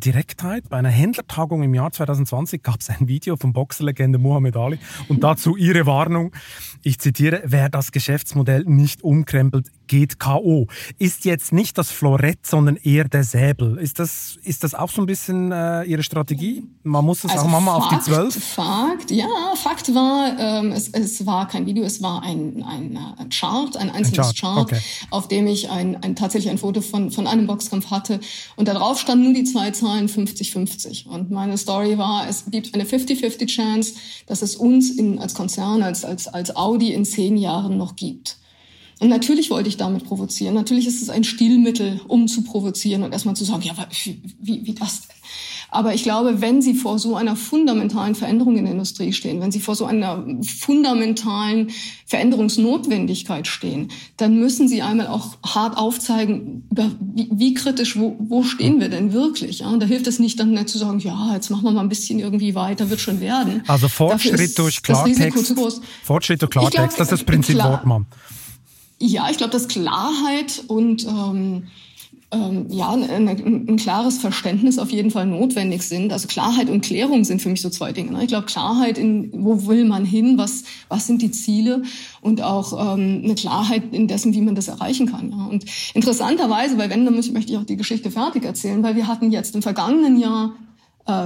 Direktheit. Bei einer Händlertagung im Jahr 2020 gab es ein Video von Boxerlegende Muhammad Ali und dazu Ihre Warnung. Ich zitiere, wer das Geschäftsmodell nicht umkrempelt, geht K.O. Ist jetzt nicht das Florett, sondern eher der Säbel. Ist das auch so ein bisschen Ihre Strategie? Man muss das also auch manchmal auf die 12. Fakt war, es war kein Video, es war ein Chart, ein einzelnes Chart, okay, auf dem ich tatsächlich ein Foto von einem Boxkampf hatte. Und da drauf standen nur die zwei Zahlen 50-50. Und meine Story war, es gibt eine 50-50 Chance, dass es uns als Konzern, als Audi in 10 Jahren noch gibt. Und natürlich wollte ich damit provozieren. Natürlich ist es ein Stilmittel, um zu provozieren und erstmal zu sagen, ja, wie das denn? Aber ich glaube, wenn Sie vor so einer fundamentalen Veränderung in der Industrie stehen, wenn Sie vor so einer fundamentalen Veränderungsnotwendigkeit stehen, dann müssen Sie einmal auch hart aufzeigen, wie kritisch, wo stehen wir denn wirklich? Ja, und da hilft es nicht, dann nicht zu sagen, ja, jetzt machen wir mal ein bisschen irgendwie weiter, wird schon werden. Also Fortschritt durch Klartext. Das Risiko zu groß. Fortschritt durch Klartext, das ist das Prinzip Wortmann. Ja, ich glaube, dass Klarheit und ein klares Verständnis auf jeden Fall notwendig sind. Also Klarheit und Klärung sind für mich so zwei Dinge. Ne? Ich glaube, Klarheit in, wo will man hin, was sind die Ziele und auch eine Klarheit in dessen, wie man das erreichen kann. Ja? Und interessanterweise, möchte ich auch die Geschichte fertig erzählen, weil wir hatten jetzt im vergangenen Jahr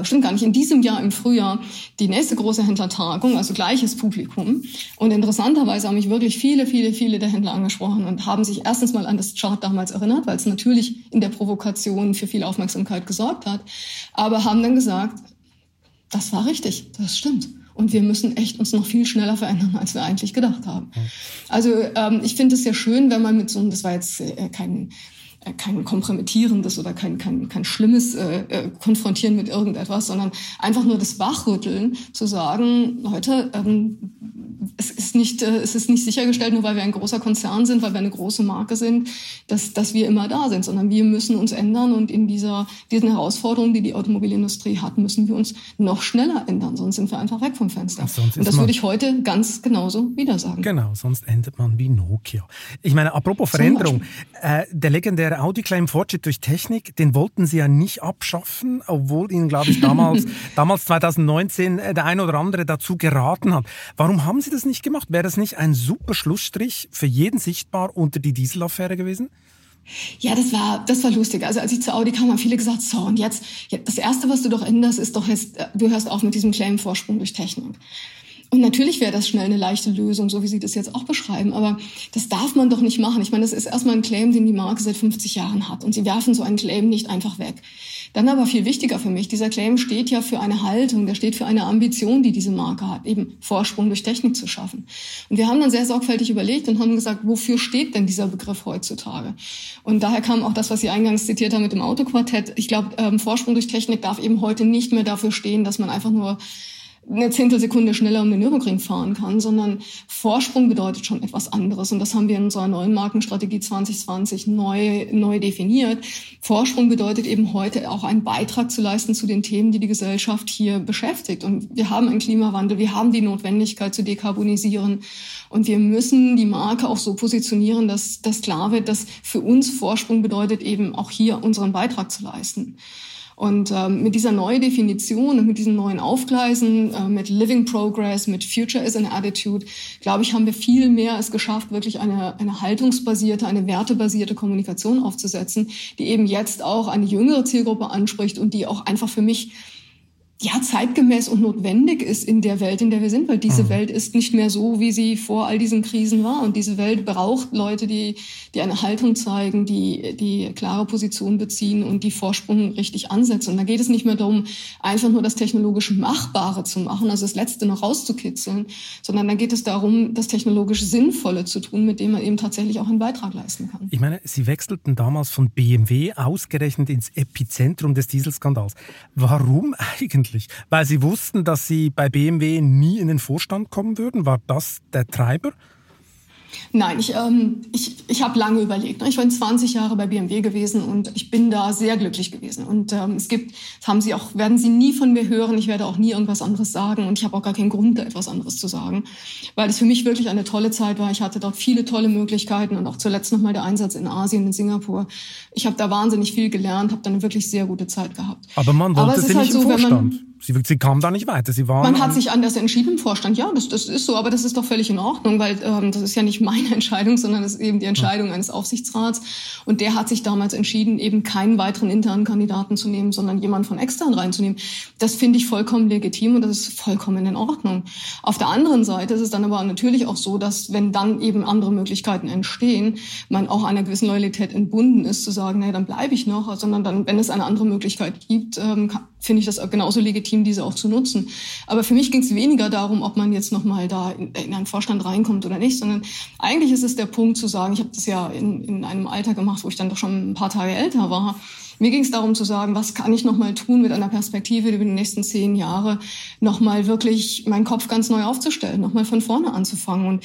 stimmt gar nicht, in diesem Jahr im Frühjahr die nächste große Händlertagung, also gleiches Publikum. Und interessanterweise haben mich wirklich viele der Händler angesprochen und haben sich erstens mal an das Chart damals erinnert, weil es natürlich in der Provokation für viel Aufmerksamkeit gesorgt hat, aber haben dann gesagt, das war richtig, das stimmt. Und wir müssen echt uns noch viel schneller verändern, als wir eigentlich gedacht haben. Also ich finde es sehr schön, wenn man mit so einem, das war jetzt kein kompromittierendes oder kein schlimmes Konfrontieren mit irgendetwas, sondern einfach nur das Wachrütteln, zu sagen, Leute, es ist nicht sichergestellt, nur weil wir ein großer Konzern sind, weil wir eine große Marke sind, dass wir immer da sind, sondern wir müssen uns ändern und in diesen Herausforderungen, die die Automobilindustrie hat, müssen wir uns noch schneller ändern, sonst sind wir einfach weg vom Fenster. Und das würde ich heute ganz genauso wieder sagen. Genau, sonst endet man wie Nokia. Ich meine, apropos Veränderung, der legendäre Audi Claim Fortschritt durch Technik, den wollten sie ja nicht abschaffen, obwohl ihnen, glaube ich, damals 2019 der ein oder andere dazu geraten hat. Warum haben sie das nicht gemacht? Wäre das nicht ein super Schlussstrich für jeden sichtbar unter die Dieselaffäre gewesen? Ja, das war lustig. Also als ich zu Audi kam, haben viele gesagt, so und jetzt das Erste, was du doch änderst, ist doch jetzt, du hörst auf mit diesem Claim Vorsprung durch Technik. Und natürlich wäre das schnell eine leichte Lösung, so wie Sie das jetzt auch beschreiben, aber das darf man doch nicht machen. Ich meine, das ist erstmal ein Claim, den die Marke seit 50 Jahren hat und Sie werfen so einen Claim nicht einfach weg. Dann aber viel wichtiger für mich, dieser Claim steht ja für eine Haltung, der steht für eine Ambition, die diese Marke hat, eben Vorsprung durch Technik zu schaffen. Und wir haben dann sehr sorgfältig überlegt und haben gesagt, wofür steht denn dieser Begriff heutzutage? Und daher kam auch das, was Sie eingangs zitiert haben mit dem Autoquartett. Ich glaube, Vorsprung durch Technik darf eben heute nicht mehr dafür stehen, dass man einfach nur eine Zehntelsekunde schneller um den Nürburgring fahren kann, sondern Vorsprung bedeutet schon etwas anderes. Und das haben wir in unserer neuen Markenstrategie 2020 neu definiert. Vorsprung bedeutet eben heute auch einen Beitrag zu leisten zu den Themen, die die Gesellschaft hier beschäftigt. Und wir haben einen Klimawandel, wir haben die Notwendigkeit zu dekarbonisieren. Und wir müssen die Marke auch so positionieren, dass das klar wird, dass für uns Vorsprung bedeutet, eben auch hier unseren Beitrag zu leisten. Und mit dieser neuen Definition und mit diesen neuen Aufgleisen, mit Living Progress, mit Future is an Attitude, glaube ich, haben wir viel mehr es geschafft, wirklich eine haltungsbasierte, eine wertebasierte Kommunikation aufzusetzen, die eben jetzt auch eine jüngere Zielgruppe anspricht und die auch einfach für mich ja zeitgemäß und notwendig ist in der Welt, in der wir sind, weil diese Welt ist nicht mehr so, wie sie vor all diesen Krisen war. Und diese Welt braucht Leute, die eine Haltung zeigen, die klare Position beziehen und die Vorsprung richtig ansetzen. Und da geht es nicht mehr darum, einfach nur das technologisch Machbare zu machen, also das Letzte noch rauszukitzeln, sondern da geht es darum, das technologisch Sinnvolle zu tun, mit dem man eben tatsächlich auch einen Beitrag leisten kann. Ich meine, Sie wechselten damals von BMW ausgerechnet ins Epizentrum des Dieselskandals. Warum eigentlich? Weil Sie wussten, dass Sie bei BMW nie in den Vorstand kommen würden? War das der Treiber? Nein, ich habe lange überlegt. Ich war 20 Jahre bei BMW gewesen und ich bin da sehr glücklich gewesen. Und werden Sie nie von mir hören, ich werde auch nie irgendwas anderes sagen und ich habe auch gar keinen Grund, da etwas anderes zu sagen, weil es für mich wirklich eine tolle Zeit war. Ich hatte dort viele tolle Möglichkeiten und auch zuletzt nochmal der Einsatz in Asien, in Singapur. Ich habe da wahnsinnig viel gelernt, habe dann eine wirklich sehr gute Zeit gehabt. Aber man wollte Sie nicht im Vorstand. Sie kamen da nicht weiter. Man hat sich anders entschieden im Vorstand. Ja, das ist so, aber das ist doch völlig in Ordnung, weil das ist ja nicht meine Entscheidung, sondern das ist eben die Entscheidung eines Aufsichtsrats. Und der hat sich damals entschieden, eben keinen weiteren internen Kandidaten zu nehmen, sondern jemanden von extern reinzunehmen. Das finde ich vollkommen legitim und das ist vollkommen in Ordnung. Auf der anderen Seite ist es dann aber natürlich auch so, dass wenn dann eben andere Möglichkeiten entstehen, man auch einer gewissen Loyalität entbunden ist, zu sagen, naja, dann bleibe ich noch, sondern dann, wenn es eine andere Möglichkeit gibt, finde ich das genauso legitim, diese auch zu nutzen. Aber für mich ging es weniger darum, ob man jetzt nochmal da in einen Vorstand reinkommt oder nicht, sondern eigentlich ist es der Punkt zu sagen, ich habe das ja in einem Alter gemacht, wo ich dann doch schon ein paar Tage älter war. Mir ging es darum zu sagen, was kann ich nochmal tun mit einer Perspektive über die nächsten 10 Jahre, nochmal wirklich meinen Kopf ganz neu aufzustellen, nochmal von vorne anzufangen. Und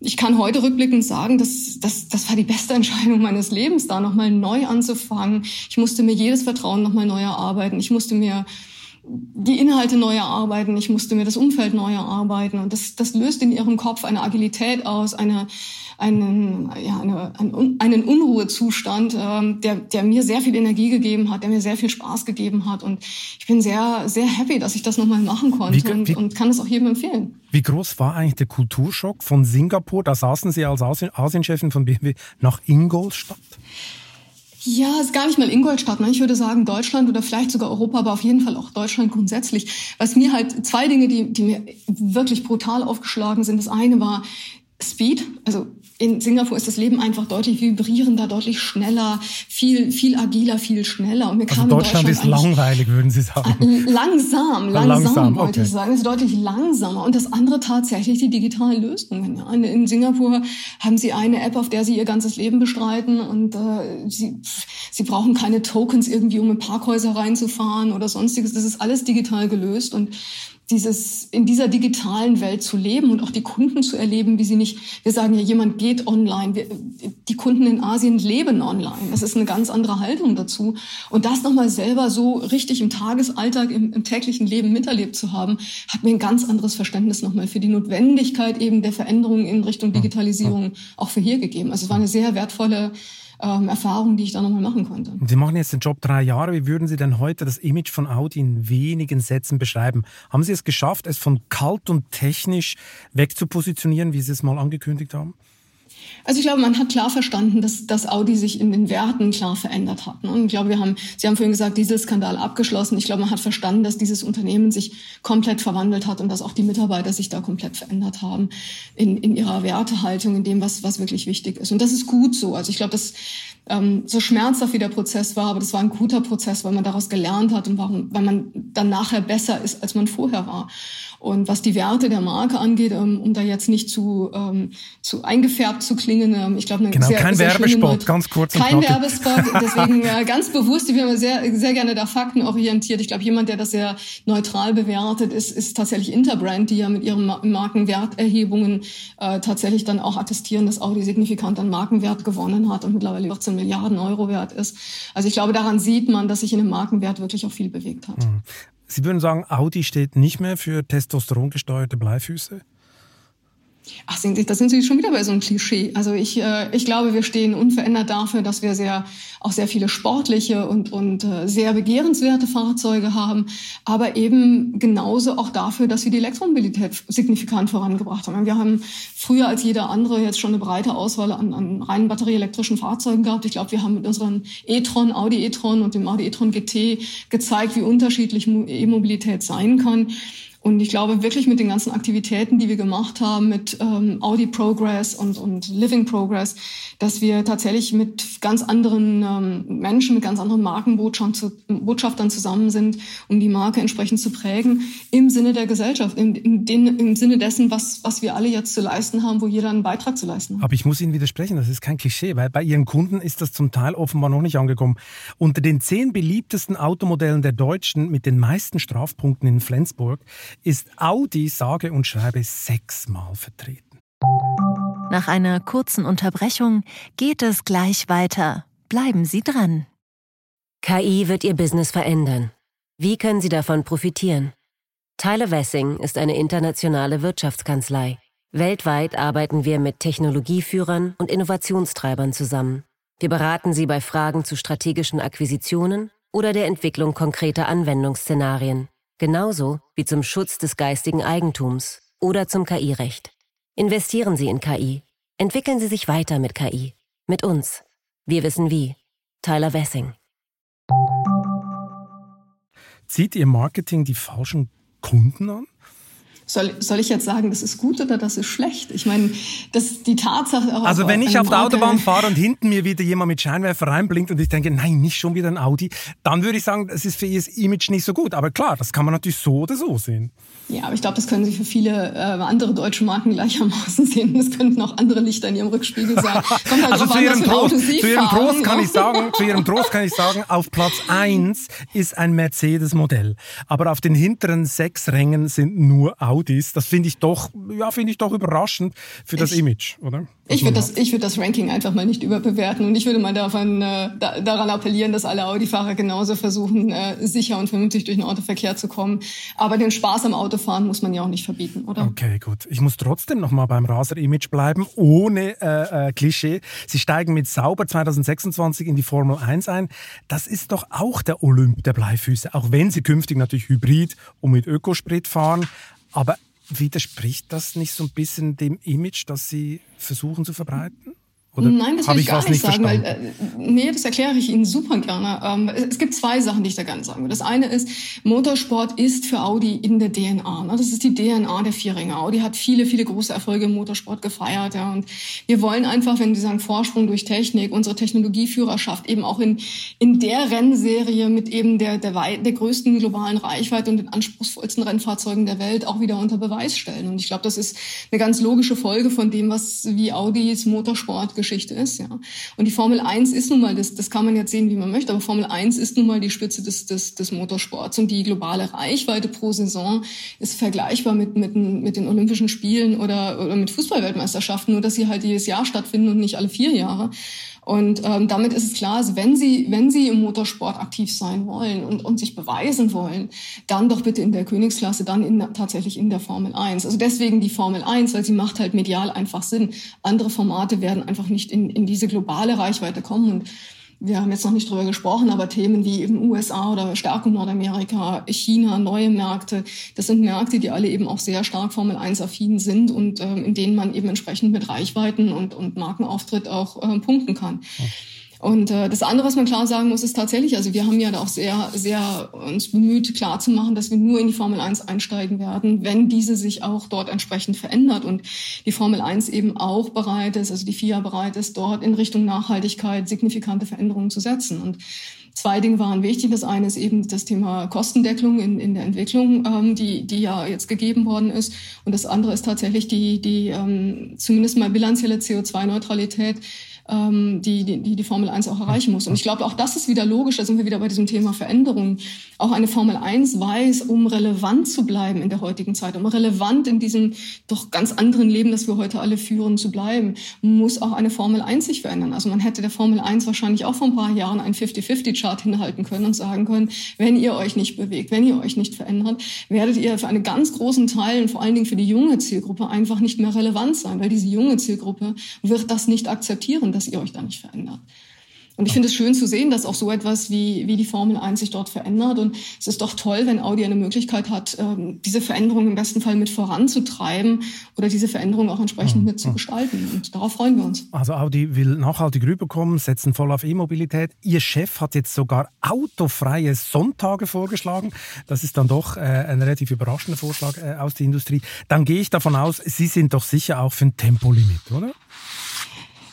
ich kann heute rückblickend sagen, das war die beste Entscheidung meines Lebens, da nochmal neu anzufangen. Ich musste mir jedes Vertrauen nochmal neu erarbeiten. Ich musste mir die Inhalte neu erarbeiten. Ich musste mir das Umfeld neu erarbeiten. Und das löst in Ihrem Kopf eine Agilität aus, einen Unruhezustand, der mir sehr viel Energie gegeben hat, der mir sehr viel Spaß gegeben hat. Und ich bin sehr, sehr happy, dass ich das nochmal machen konnte und kann es auch jedem empfehlen. Wie groß war eigentlich der Kulturschock von Singapur? Da saßen Sie als Asienchefin von BMW nach Ingolstadt. Ja, ist gar nicht mal Ingolstadt. Ne? Ich würde sagen Deutschland oder vielleicht sogar Europa, aber auf jeden Fall auch Deutschland grundsätzlich. Was mir halt zwei Dinge, die mir wirklich brutal aufgeschlagen sind. Das eine war Speed. Also in Singapur ist das Leben einfach deutlich vibrierender, deutlich schneller, viel agiler, viel schneller. Und mir kam also Deutschland ist langweilig, würden Sie sagen? Langsam, wollte ich sagen. Es ist deutlich langsamer. Und das andere tatsächlich die digitalen Lösungen. Ja. In Singapur haben Sie eine App, auf der Sie Ihr ganzes Leben bestreiten und Sie brauchen keine Tokens irgendwie, um in Parkhäuser reinzufahren oder sonstiges. Das ist alles digital gelöst und in dieser digitalen Welt zu leben und auch die Kunden zu erleben, wie sie nicht, wir sagen ja, jemand geht online, die Kunden in Asien leben online. Das ist eine ganz andere Haltung dazu. Und das nochmal selber so richtig im Tagesalltag, im täglichen Leben miterlebt zu haben, hat mir ein ganz anderes Verständnis nochmal für die Notwendigkeit eben der Veränderungen in Richtung Digitalisierung auch für hier gegeben. Also es war eine sehr wertvolle Erfahrung, die ich da nochmal machen konnte. Sie machen jetzt den Job 3 Jahre. Wie würden Sie denn heute das Image von Audi in wenigen Sätzen beschreiben? Haben Sie es geschafft, es von kalt und technisch wegzupositionieren, wie Sie es mal angekündigt haben? Also ich glaube, man hat klar verstanden, dass Audi sich in den Werten klar verändert hat. Und ich glaube, Sie haben vorhin gesagt, Dieselskandal abgeschlossen. Ich glaube, man hat verstanden, dass dieses Unternehmen sich komplett verwandelt hat und dass auch die Mitarbeiter sich da komplett verändert haben in ihrer Wertehaltung, in dem, was wirklich wichtig ist. Und das ist gut so. Also ich glaube, dass so schmerzhaft wie der Prozess war, aber das war ein guter Prozess, weil man daraus gelernt hat und weil man dann nachher besser ist, als man vorher war. Und was die Werte der Marke angeht, um da jetzt nicht zu eingefärbt zu klingen, ich glaube, kein Werbespot, ganz kurz. Kein Werbespot, deswegen ganz bewusst, ich bin immer sehr, sehr gerne da faktenorientiert. Ich glaube, jemand, der das sehr neutral bewertet, ist tatsächlich Interbrand, die ja mit ihren Markenwerterhebungen tatsächlich dann auch attestieren, dass Audi signifikant an Markenwert gewonnen hat und mittlerweile 14 Milliarden Euro wert ist. Also ich glaube, daran sieht man, dass sich in dem Markenwert wirklich auch viel bewegt hat. Sie würden sagen, Audi steht nicht mehr für testosterongesteuerte Bleifüße? Ach, das sind Sie schon wieder bei so einem Klischee. Also ich glaube, wir stehen unverändert dafür, dass wir auch sehr viele sportliche und sehr begehrenswerte Fahrzeuge haben, aber eben genauso auch dafür, dass wir die Elektromobilität signifikant vorangebracht haben. Wir haben früher als jeder andere jetzt schon eine breite Auswahl an reinen batterieelektrischen Fahrzeugen gehabt. Ich glaube, wir haben mit unseren e-tron, Audi e-tron und dem Audi e-tron GT gezeigt, wie unterschiedlich E-Mobilität sein kann. Und ich glaube wirklich mit den ganzen Aktivitäten, die wir gemacht haben, mit Audi Progress und Living Progress, dass wir tatsächlich mit ganz anderen Menschen, mit ganz anderen Markenbotschaftern zusammen sind, um die Marke entsprechend zu prägen, im Sinne der Gesellschaft, im Sinne dessen, was wir alle jetzt zu leisten haben, wo jeder einen Beitrag zu leisten hat. Aber ich muss Ihnen widersprechen, das ist kein Klischee, weil bei Ihren Kunden ist das zum Teil offenbar noch nicht angekommen. Unter den 10 beliebtesten Automodellen der Deutschen mit den meisten Strafpunkten in Flensburg ist Audi sage und schreibe 6-mal vertreten. Nach einer kurzen Unterbrechung geht es gleich weiter. Bleiben Sie dran. KI wird Ihr Business verändern. Wie können Sie davon profitieren? Tyler Wessing ist eine internationale Wirtschaftskanzlei. Weltweit arbeiten wir mit Technologieführern und Innovationstreibern zusammen. Wir beraten Sie bei Fragen zu strategischen Akquisitionen oder der Entwicklung konkreter Anwendungsszenarien. Genauso wie zum Schutz des geistigen Eigentums oder zum KI-Recht. Investieren Sie in KI. Entwickeln Sie sich weiter mit KI. Mit uns. Wir wissen wie. Tyler Wessing. Zieht Ihr Marketing die falschen Kunden an? Soll ich jetzt sagen, das ist gut oder das ist schlecht? Ich meine, dass die Tatsache auch... Also wenn ich auf der Autobahn fahre und hinten mir wieder jemand mit Scheinwerfer reinblinkt und ich denke, nein, nicht schon wieder ein Audi, dann würde ich sagen, es ist für Ihr Image nicht so gut. Aber klar, das kann man natürlich so oder so sehen. Ja, aber ich glaube, das können Sie für viele andere deutsche Marken gleichermaßen sehen. Das könnten auch andere Lichter in Ihrem Rückspiegel sein. Kommt halt also drauf an, zu Ihrem Trost kann ich sagen, auf Platz 1 ist ein Mercedes-Modell. Aber auf den hinteren 6 Rängen sind nur Audi. Das finde ich doch überraschend für das Image, oder? Ich würde das Ranking einfach mal nicht überbewerten und ich würde mal daran appellieren, dass alle Audi-Fahrer genauso versuchen, sicher und vernünftig durch den Autoverkehr zu kommen. Aber den Spaß am Autofahren muss man ja auch nicht verbieten, oder? Okay, gut. Ich muss trotzdem nochmal beim Raser-Image bleiben, ohne Klischee. Sie steigen mit Sauber 2026 in die Formel 1 ein. Das ist doch auch der Olymp der Bleifüße, auch wenn sie künftig natürlich hybrid und mit Ökosprit fahren. Aber widerspricht das nicht so ein bisschen dem Image, das Sie versuchen zu verbreiten? Oder nein, das will ich gar nicht sagen. Nee, das erkläre ich Ihnen super gerne. Es gibt zwei Sachen, die ich da gerne sagen will. Das eine ist, Motorsport ist für Audi in der DNA. Ne? Das ist die DNA der Vierringer. Audi hat viele, viele große Erfolge im Motorsport gefeiert. Ja? Und wir wollen einfach, wenn Sie sagen Vorsprung durch Technik, unsere Technologieführerschaft eben auch in der Rennserie mit eben der größten globalen Reichweite und den anspruchsvollsten Rennfahrzeugen der Welt auch wieder unter Beweis stellen. Und ich glaube, das ist eine ganz logische Folge von dem, wie Audis Motorsport Geschichte ist, ja. Und die Formel 1 ist nun mal, das kann man jetzt sehen, wie man möchte, aber Formel 1 ist nun mal die Spitze des Motorsports. Und die globale Reichweite pro Saison ist vergleichbar mit den Olympischen Spielen oder mit Fußballweltmeisterschaften, nur dass sie halt jedes Jahr stattfinden und nicht alle 4 Jahre. Und damit ist es klar, also wenn Sie im Motorsport aktiv sein wollen und sich beweisen wollen, dann doch bitte in der Königsklasse, dann tatsächlich in der Formel 1. Also deswegen die Formel 1, weil sie macht halt medial einfach Sinn. Andere Formate werden einfach nicht in diese globale Reichweite kommen. Und wir haben jetzt noch nicht drüber gesprochen, aber Themen wie eben USA oder Stärkung Nordamerika, China, neue Märkte, das sind Märkte, die alle eben auch sehr stark Formel-1-affin sind und in denen man eben entsprechend mit Reichweiten und Markenauftritt auch punkten kann. Und das andere, was man klar sagen muss, ist tatsächlich, also wir haben ja da auch sehr, sehr uns bemüht, klarzumachen, dass wir nur in die Formel 1 einsteigen werden, wenn diese sich auch dort entsprechend verändert und die Formel 1 eben auch bereit ist, also die FIA bereit ist, dort in Richtung Nachhaltigkeit signifikante Veränderungen zu setzen. Und 2 Dinge waren wichtig. Das eine ist eben das Thema Kostendeckelung in der Entwicklung, die ja jetzt gegeben worden ist. Und das andere ist tatsächlich die zumindest mal bilanzielle CO2-Neutralität, die Formel 1 auch erreichen muss. Und ich glaube, auch das ist wieder logisch, da sind wir wieder bei diesem Thema Veränderung. Auch eine Formel 1 weiß, um relevant zu bleiben in der heutigen Zeit, um relevant in diesem doch ganz anderen Leben, das wir heute alle führen, zu bleiben, muss auch eine Formel 1 sich verändern. Also man hätte der Formel 1 wahrscheinlich auch vor ein paar Jahren einen 50-50-Chart hinhalten können und sagen können, wenn ihr euch nicht bewegt, wenn ihr euch nicht verändert, werdet ihr für einen ganz großen Teil und vor allen Dingen für die junge Zielgruppe einfach nicht mehr relevant sein, weil diese junge Zielgruppe wird das nicht akzeptieren, dass ihr euch da nicht verändert. Und ich finde es schön zu sehen, dass auch so etwas wie die Formel 1 sich dort verändert. Und es ist doch toll, wenn Audi eine Möglichkeit hat, diese Veränderung im besten Fall mit voranzutreiben oder diese Veränderung auch entsprechend mit zu gestalten. Und darauf freuen wir uns. Also Audi will nachhaltig rüberkommen, setzen voll auf E-Mobilität. Ihr Chef hat jetzt sogar autofreie Sonntage vorgeschlagen. Das ist dann doch ein relativ überraschender Vorschlag aus der Industrie. Dann gehe ich davon aus, Sie sind doch sicher auch für ein Tempolimit, oder?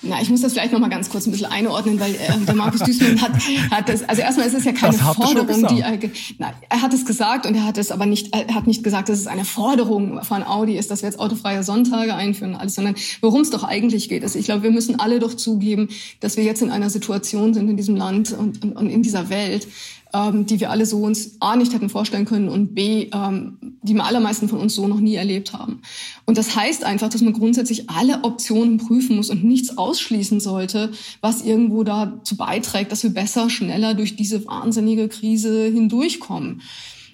Na, ich muss das vielleicht noch mal ganz kurz ein bisschen einordnen, weil der Markus Duesmann hat das, also erstmal, es ist ja keine Forderung, er hat es gesagt und er hat nicht gesagt, dass es eine Forderung von Audi ist, dass wir jetzt autofreie Sonntage einführen und alles, sondern worum es doch eigentlich geht, ist, ich glaube, wir müssen alle doch zugeben, dass wir jetzt in einer Situation sind in diesem Land und in dieser Welt, die wir alle so uns A, nicht hätten vorstellen können und B, die wir allermeisten von uns so noch nie erlebt haben. Und das heißt einfach, dass man grundsätzlich alle Optionen prüfen muss und nichts ausschließen sollte, was irgendwo dazu beiträgt, dass wir besser, schneller durch diese wahnsinnige Krise hindurchkommen.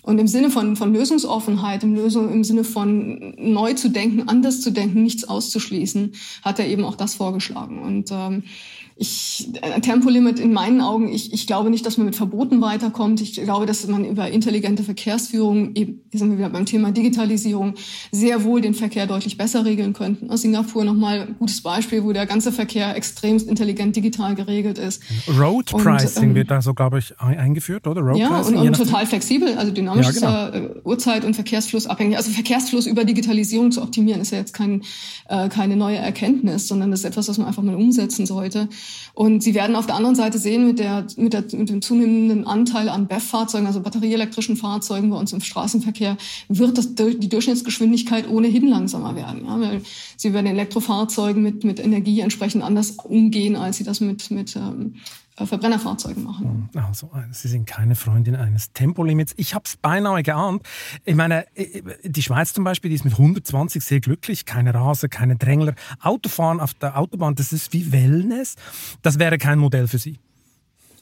Und im Sinne von Lösungsoffenheit, im Sinne von neu zu denken, anders zu denken, nichts auszuschließen, hat er eben auch das vorgeschlagen. Und ein Tempolimit in meinen Augen, ich glaube nicht, dass man mit Verboten weiterkommt. Ich glaube, dass man über intelligente Verkehrsführung, eben hier sind wir wieder beim Thema Digitalisierung, sehr wohl den Verkehr deutlich besser regeln könnten. Aus Singapur nochmal ein gutes Beispiel, wo der ganze Verkehr extremst intelligent digital geregelt ist. Road Pricing wird da so, glaube ich, eingeführt, oder? Road Pricing, und total flexibel, also dynamisch ist Uhrzeit und Verkehrsfluss abhängig. Also Verkehrsfluss über Digitalisierung zu optimieren, ist ja jetzt keine neue Erkenntnis, sondern das ist etwas, was man einfach mal umsetzen sollte. Und Sie werden auf der anderen Seite sehen, mit dem zunehmenden Anteil an BEV-Fahrzeugen, also batterieelektrischen Fahrzeugen bei uns im Straßenverkehr, wird die Durchschnittsgeschwindigkeit ohnehin langsamer werden. Ja? Weil Sie bei den Elektrofahrzeugen mit Energie entsprechend anders umgehen, als Sie das mit Verbrennerfahrzeuge machen. Also, Sie sind keine Freundin eines Tempolimits. Ich habe es beinahe geahnt. Ich meine, die Schweiz zum Beispiel, die ist mit 120 sehr glücklich. Keine Raser, keine Drängler. Autofahren auf der Autobahn, das ist wie Wellness. Das wäre kein Modell für Sie.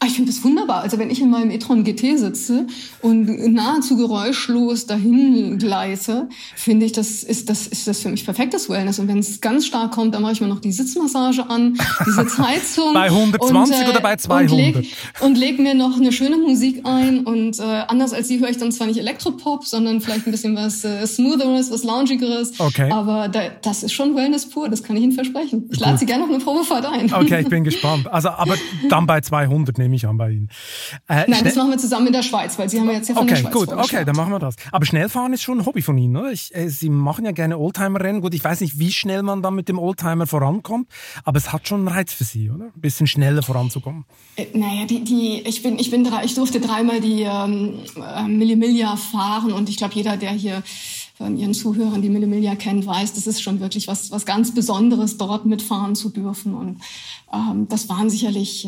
Ich finde das wunderbar. Also wenn ich in meinem e-tron GT sitze und nahezu geräuschlos dahin gleise, finde ich, das ist für mich perfektes Wellness. Und wenn es ganz stark kommt, dann mache ich mir noch die Sitzmassage an, die Sitzheizung. Bei 120 oder bei 200? Und leg mir noch eine schöne Musik ein. Und anders als die höre ich dann zwar nicht Elektropop, sondern vielleicht ein bisschen was Smootheres, was Loungigeres. Okay. Aber das ist schon Wellness pur, das kann ich Ihnen versprechen. Ich lade Sie gerne auf eine Probefahrt ein. Okay, ich bin gespannt. Also, aber dann bei 200 nehme ich an bei Ihnen. Nein, das machen wir zusammen in der Schweiz, weil Sie haben ja jetzt ja von der Schweiz vorgestellt. Okay, dann machen wir das. Aber Schnellfahren ist schon ein Hobby von Ihnen, oder? Sie machen ja gerne Oldtimer-Rennen. Gut, ich weiß nicht, wie schnell man dann mit dem Oldtimer vorankommt, aber es hat schon einen Reiz für Sie, oder? Ein bisschen schneller voranzukommen. Naja, ich durfte dreimal die Mille Miglia fahren und ich glaube, jeder, der hier von Ihren Zuhörern, die Mille Miglia kennen, weiß, das ist schon wirklich was ganz Besonderes, dort mitfahren zu dürfen. Und das waren sicherlich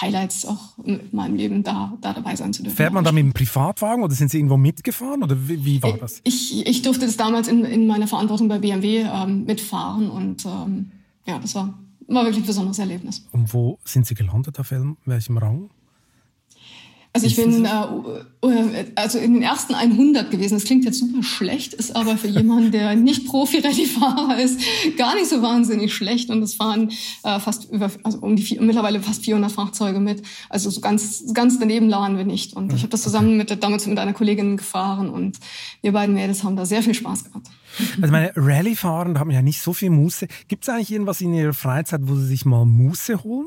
Highlights auch in meinem Leben, da dabei sein zu dürfen. Fährt man da mit einem Privatwagen oder sind Sie irgendwo mitgefahren? Oder wie war das? Ich durfte das damals in meiner Verantwortung bei BMW mitfahren und ja, das war wirklich ein besonderes Erlebnis. Und wo sind Sie gelandet, Herr Fellmann? Welchem Rang? Also ich bin in den ersten 100 gewesen. Das klingt jetzt super schlecht, ist aber für jemanden, der nicht Profi-Rallye-Fahrer ist, gar nicht so wahnsinnig schlecht. Und es fahren mittlerweile fast 400 Fahrzeuge mit. Also so ganz daneben lagen wir nicht. Und ich habe das damals mit einer Kollegin gefahren und wir beiden Mädels haben da sehr viel Spaß gehabt. Also meine Rallye-Fahren, da haben wir ja nicht so viel Muße. Gibt es eigentlich irgendwas in Ihrer Freizeit, wo Sie sich mal Muße holen?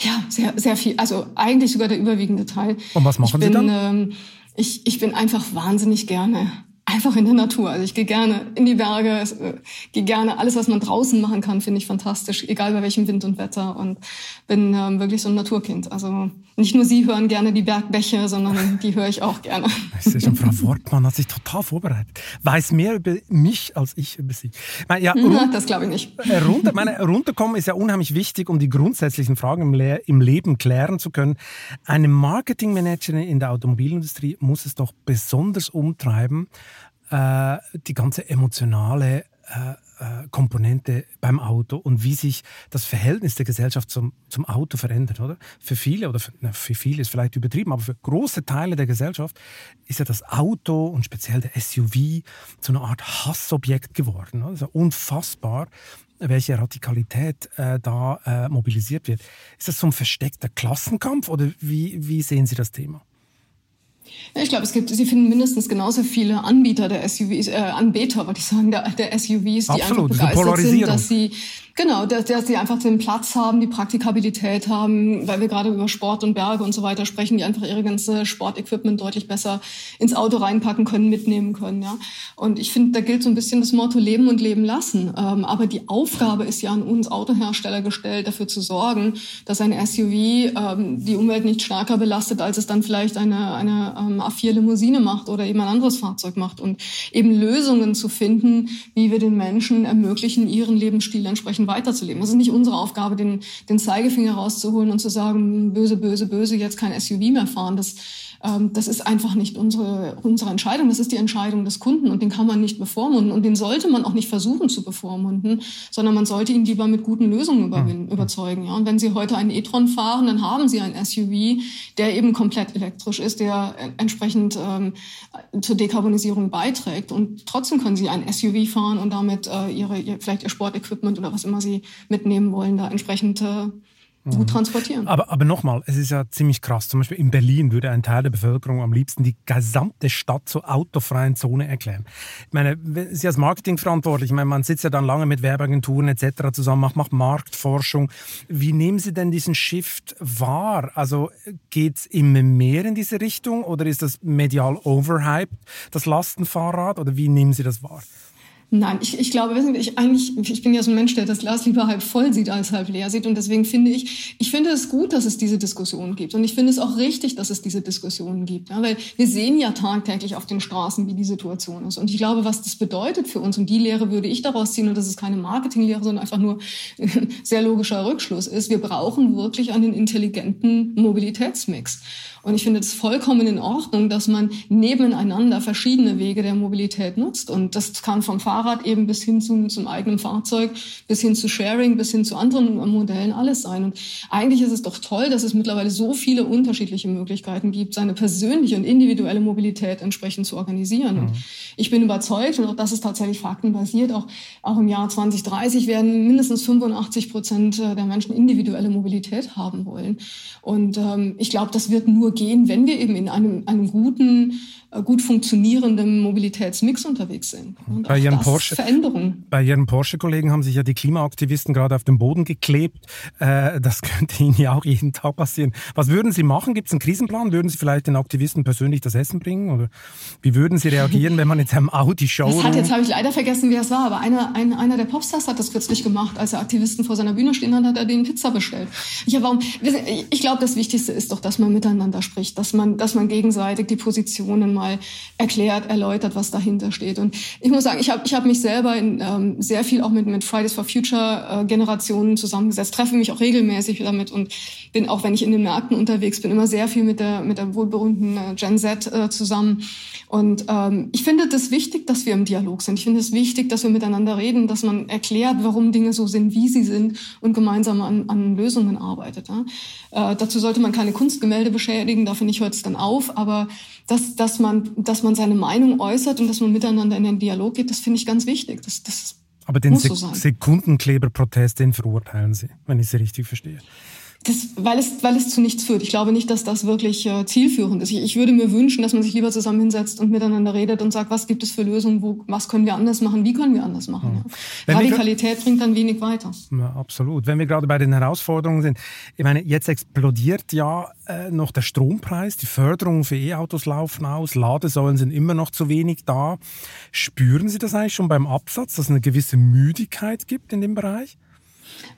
Ja, sehr, sehr viel. Also eigentlich sogar der überwiegende Teil. Und was machen Sie dann? Ich bin einfach wahnsinnig gerne. Einfach in der Natur. Also ich gehe gerne in die Berge, gehe gerne alles, was man draußen machen kann, finde ich fantastisch. Egal bei welchem Wind und Wetter. Und bin wirklich so ein Naturkind. Also nicht nur Sie hören gerne die Bergbäche, sondern die höre ich auch gerne. Ich sehe schon, Frau Wortmann hat sich total vorbereitet. Weiß mehr über mich, als ich über Sie. Das glaube ich nicht. Runterkommen ist ja unheimlich wichtig, um die grundsätzlichen Fragen im Leben klären zu können. Eine Marketingmanagerin in der Automobilindustrie muss es doch besonders umtreiben, die ganze emotionale Komponente beim Auto und wie sich das Verhältnis der Gesellschaft zum Auto verändert, oder? Für viele, für viele ist vielleicht übertrieben, aber für große Teile der Gesellschaft ist ja das Auto und speziell der SUV zu einer Art Hassobjekt geworden. Oder? Also unfassbar, welche Radikalität da mobilisiert wird. Ist das so ein versteckter Klassenkampf oder wie sehen Sie das Thema? Ja, ich glaube, Sie finden mindestens genauso viele Anbieter der SUVs, Anbeter, würde ich sagen, der SUVs, die absolut, einfach begeistert sind, dass sie einfach den Platz haben, die Praktikabilität haben, weil wir gerade über Sport und Berge und so weiter sprechen, die einfach ihre ganze Sportequipment deutlich besser ins Auto reinpacken können, mitnehmen können, ja. Und ich finde, da gilt so ein bisschen das Motto Leben und Leben lassen. Aber die Aufgabe ist ja an uns Autohersteller gestellt, dafür zu sorgen, dass ein SUV die Umwelt nicht stärker belastet, als es dann vielleicht eine A4-Limousine macht oder eben ein anderes Fahrzeug macht und eben Lösungen zu finden, wie wir den Menschen ermöglichen, ihren Lebensstil entsprechend weiterzuleben. Es ist nicht unsere Aufgabe, den Zeigefinger rauszuholen und zu sagen, böse, böse, böse, jetzt kein SUV mehr fahren. Das ist einfach nicht unsere Entscheidung. Das ist die Entscheidung des Kunden und den kann man nicht bevormunden und den sollte man auch nicht versuchen zu bevormunden, sondern man sollte ihn lieber mit guten Lösungen überzeugen. Ja, und wenn Sie heute einen e-tron fahren, dann haben Sie einen SUV, der eben komplett elektrisch ist, der entsprechend zur Dekarbonisierung beiträgt und trotzdem können Sie einen SUV fahren und damit vielleicht Ihr Sportequipment oder was immer Sie mitnehmen wollen, da entsprechend gut transportieren. Aber nochmal, es ist ja ziemlich krass. Zum Beispiel in Berlin würde ein Teil der Bevölkerung am liebsten die gesamte Stadt zur autofreien Zone erklären. Ich meine, Sie als Marketingverantwortlich, man sitzt ja dann lange mit Werbeagenturen etc. zusammen, macht Marktforschung. Wie nehmen Sie denn diesen Shift wahr? Also geht es immer mehr in diese Richtung oder ist das medial overhyped, das Lastenfahrrad? Oder wie nehmen Sie das wahr? Nein, ich glaube, ich bin ja so ein Mensch, der das Glas lieber halb voll sieht als halb leer sieht. Und deswegen finde es gut, dass es diese Diskussion gibt. Und ich finde es auch richtig, dass es diese Diskussionen gibt. Ja, weil wir sehen ja tagtäglich auf den Straßen, wie die Situation ist. Und ich glaube, was das bedeutet für uns, und die Lehre würde ich daraus ziehen, und das ist keine Marketinglehre, sondern einfach nur ein sehr logischer Rückschluss ist, wir brauchen wirklich einen intelligenten Mobilitätsmix. Und ich finde es vollkommen in Ordnung, dass man nebeneinander verschiedene Wege der Mobilität nutzt. Und das kann vom Fahrrad Fahrrad eben bis hin zum eigenen Fahrzeug, bis hin zu Sharing, bis hin zu anderen Modellen, alles sein. Und eigentlich ist es doch toll, dass es mittlerweile so viele unterschiedliche Möglichkeiten gibt, seine persönliche und individuelle Mobilität entsprechend zu organisieren. Und ich bin überzeugt, und auch das ist tatsächlich faktenbasiert, auch im Jahr 2030 werden mindestens 85% der Menschen individuelle Mobilität haben wollen. Und ich glaube, das wird nur gehen, wenn wir eben in einem guten, gut funktionierenden Mobilitätsmix unterwegs sind. Und bei Ihren Porsche-Kollegen haben sich ja die Klimaaktivisten gerade auf den Boden geklebt. Das könnte Ihnen ja auch jeden Tag passieren. Was würden Sie machen? Gibt es einen Krisenplan? Würden Sie vielleicht den Aktivisten persönlich das Essen bringen? Oder wie würden Sie reagieren, wenn man jetzt einem Audi-Showroom... Jetzt habe ich leider vergessen, wer es war, aber einer der Popstars hat das kürzlich gemacht. Als er Aktivisten vor seiner Bühne stehen hat, hat er denen Pizza bestellt. Ja, warum? Ich glaube, das Wichtigste ist doch, dass man miteinander spricht, dass man gegenseitig die Positionen mal erklärt, erläutert, was dahinter steht. Und ich muss sagen, ich habe mich selber sehr viel auch mit Fridays for Future Generationen zusammengesetzt, treffe mich auch regelmäßig damit und bin auch, wenn ich in den Märkten unterwegs bin, immer sehr viel mit der wohlberühmten Gen Z zusammen. Und ich finde das wichtig, dass wir im Dialog sind. Ich finde es wichtig, dass wir miteinander reden, dass man erklärt, warum Dinge so sind, wie sie sind und gemeinsam an Lösungen arbeitet. Ja? Dazu sollte man keine Kunstgemälde beschädigen, da finde ich, hört es dann auf, aber dass man seine Meinung äußert und dass man miteinander in den Dialog geht, das finde ich ganz wichtig. Das aber den Sekundenkleber-Protest, den verurteilen Sie, wenn ich Sie richtig verstehe. Weil es zu nichts führt. Ich glaube nicht, dass das wirklich zielführend ist. Ich würde mir wünschen, dass man sich lieber zusammen hinsetzt und miteinander redet und sagt, was gibt es für Lösungen, was können wir anders machen, wie können wir anders machen. Ja. Radikalität bringt dann wenig weiter. Ja, absolut. Wenn wir gerade bei den Herausforderungen sind, ich meine, jetzt explodiert ja noch der Strompreis, die Förderungen für E-Autos laufen aus, Ladesäulen sind immer noch zu wenig da. Spüren Sie das eigentlich schon beim Absatz, dass es eine gewisse Müdigkeit gibt in dem Bereich?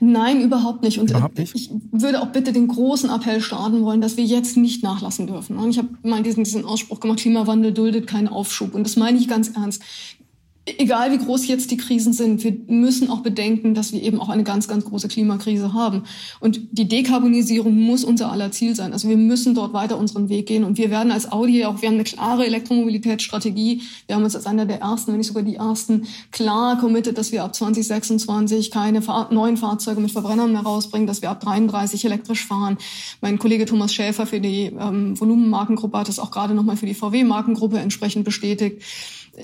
Nein, überhaupt nicht. Und ich würde auch bitte den großen Appell starten wollen, dass wir jetzt nicht nachlassen dürfen. Und ich habe mal diesen Ausspruch gemacht, Klimawandel duldet keinen Aufschub. Und das meine ich ganz ernst. Egal wie groß jetzt die Krisen sind, wir müssen auch bedenken, dass wir eben auch eine ganz, ganz große Klimakrise haben. Und die Dekarbonisierung muss unser aller Ziel sein. Also wir müssen dort weiter unseren Weg gehen. Und wir werden als Audi auch, wir haben eine klare Elektromobilitätsstrategie. Wir haben uns als einer der ersten, wenn nicht sogar die ersten, klar committed, dass wir ab 2026 keine neuen Fahrzeuge mit Verbrennern mehr rausbringen, dass wir ab 33 elektrisch fahren. Mein Kollege Thomas Schäfer für die Volumenmarkengruppe hat das auch gerade nochmal für die VW-Markengruppe entsprechend bestätigt.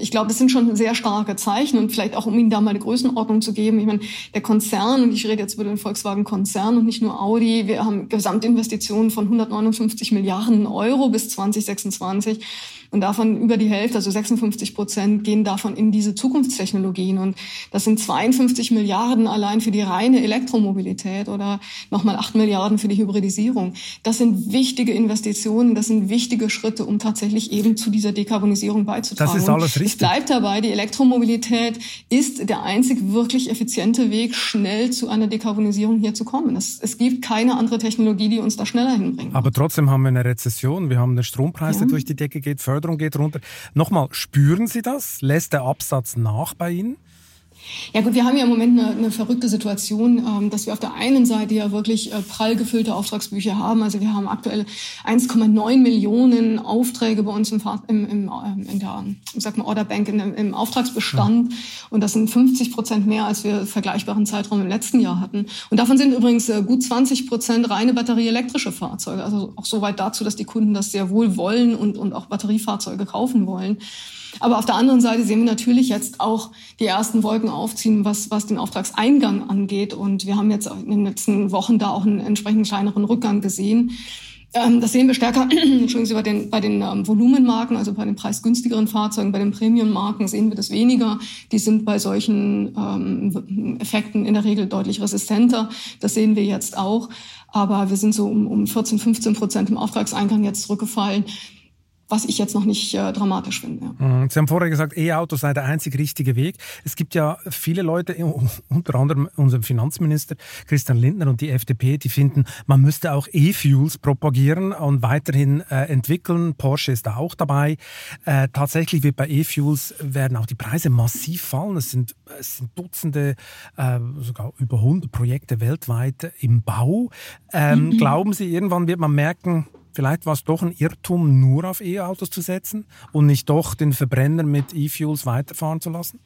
Ich glaube, das sind schon sehr starke Zeichen und vielleicht auch, um Ihnen da mal eine Größenordnung zu geben. Ich meine, der Konzern, und ich rede jetzt über den Volkswagen-Konzern und nicht nur Audi, wir haben Gesamtinvestitionen von 159 Milliarden Euro bis 2026. Und davon über die Hälfte, also 56%, gehen davon in diese Zukunftstechnologien. Und das sind 52 Milliarden allein für die reine Elektromobilität oder nochmal 8 Milliarden für die Hybridisierung. Das sind wichtige Investitionen, das sind wichtige Schritte, um tatsächlich eben zu dieser Dekarbonisierung beizutragen. Das ist alles richtig. Es bleibt dabei, die Elektromobilität ist der einzig wirklich effiziente Weg, schnell zu einer Dekarbonisierung hier zu kommen. Es gibt keine andere Technologie, die uns da schneller hinbringt. Aber trotzdem haben wir eine Rezession, wir haben einen Strompreis, der durch die Decke geht, geht runter. Nochmal, spüren Sie das? Lässt der Absatz nach bei Ihnen? Ja gut, wir haben ja im Moment eine verrückte Situation, dass wir auf der einen Seite ja wirklich prall gefüllte Auftragsbücher haben. Also wir haben aktuell 1,9 Millionen Aufträge bei uns im Orderbank, im Auftragsbestand. Ja. Und das sind 50% mehr, als wir vergleichbaren Zeitraum im letzten Jahr hatten. Und davon sind übrigens gut 20% reine batterieelektrische Fahrzeuge. Also auch soweit dazu, dass die Kunden das sehr wohl wollen und auch Batteriefahrzeuge kaufen wollen. Aber auf der anderen Seite sehen wir natürlich jetzt auch die ersten Wolken aufziehen, was den Auftragseingang angeht. Und wir haben jetzt in den letzten Wochen da auch einen entsprechend kleineren Rückgang gesehen. Das sehen wir stärker bei den Volumenmarken, also bei den preisgünstigeren Fahrzeugen, bei den Premiummarken sehen wir das weniger. Die sind bei solchen Effekten in der Regel deutlich resistenter. Das sehen wir jetzt auch. Aber wir sind so um 14-15% im Auftragseingang jetzt zurückgefallen, was ich jetzt noch nicht dramatisch finde. Ja. Sie haben vorher gesagt, E-Auto sei der einzig richtige Weg. Es gibt ja viele Leute, unter anderem unseren Finanzminister Christian Lindner und die FDP, die finden, man müsste auch E-Fuels propagieren und weiterhin entwickeln. Porsche ist da auch dabei. Tatsächlich wird bei E-Fuels werden auch die Preise massiv fallen. Es sind Dutzende, sogar über 100 Projekte weltweit im Bau. Glauben Sie, irgendwann wird man merken, vielleicht war es doch ein Irrtum, nur auf E-Autos zu setzen und nicht doch den Verbrenner mit E-Fuels weiterfahren zu lassen?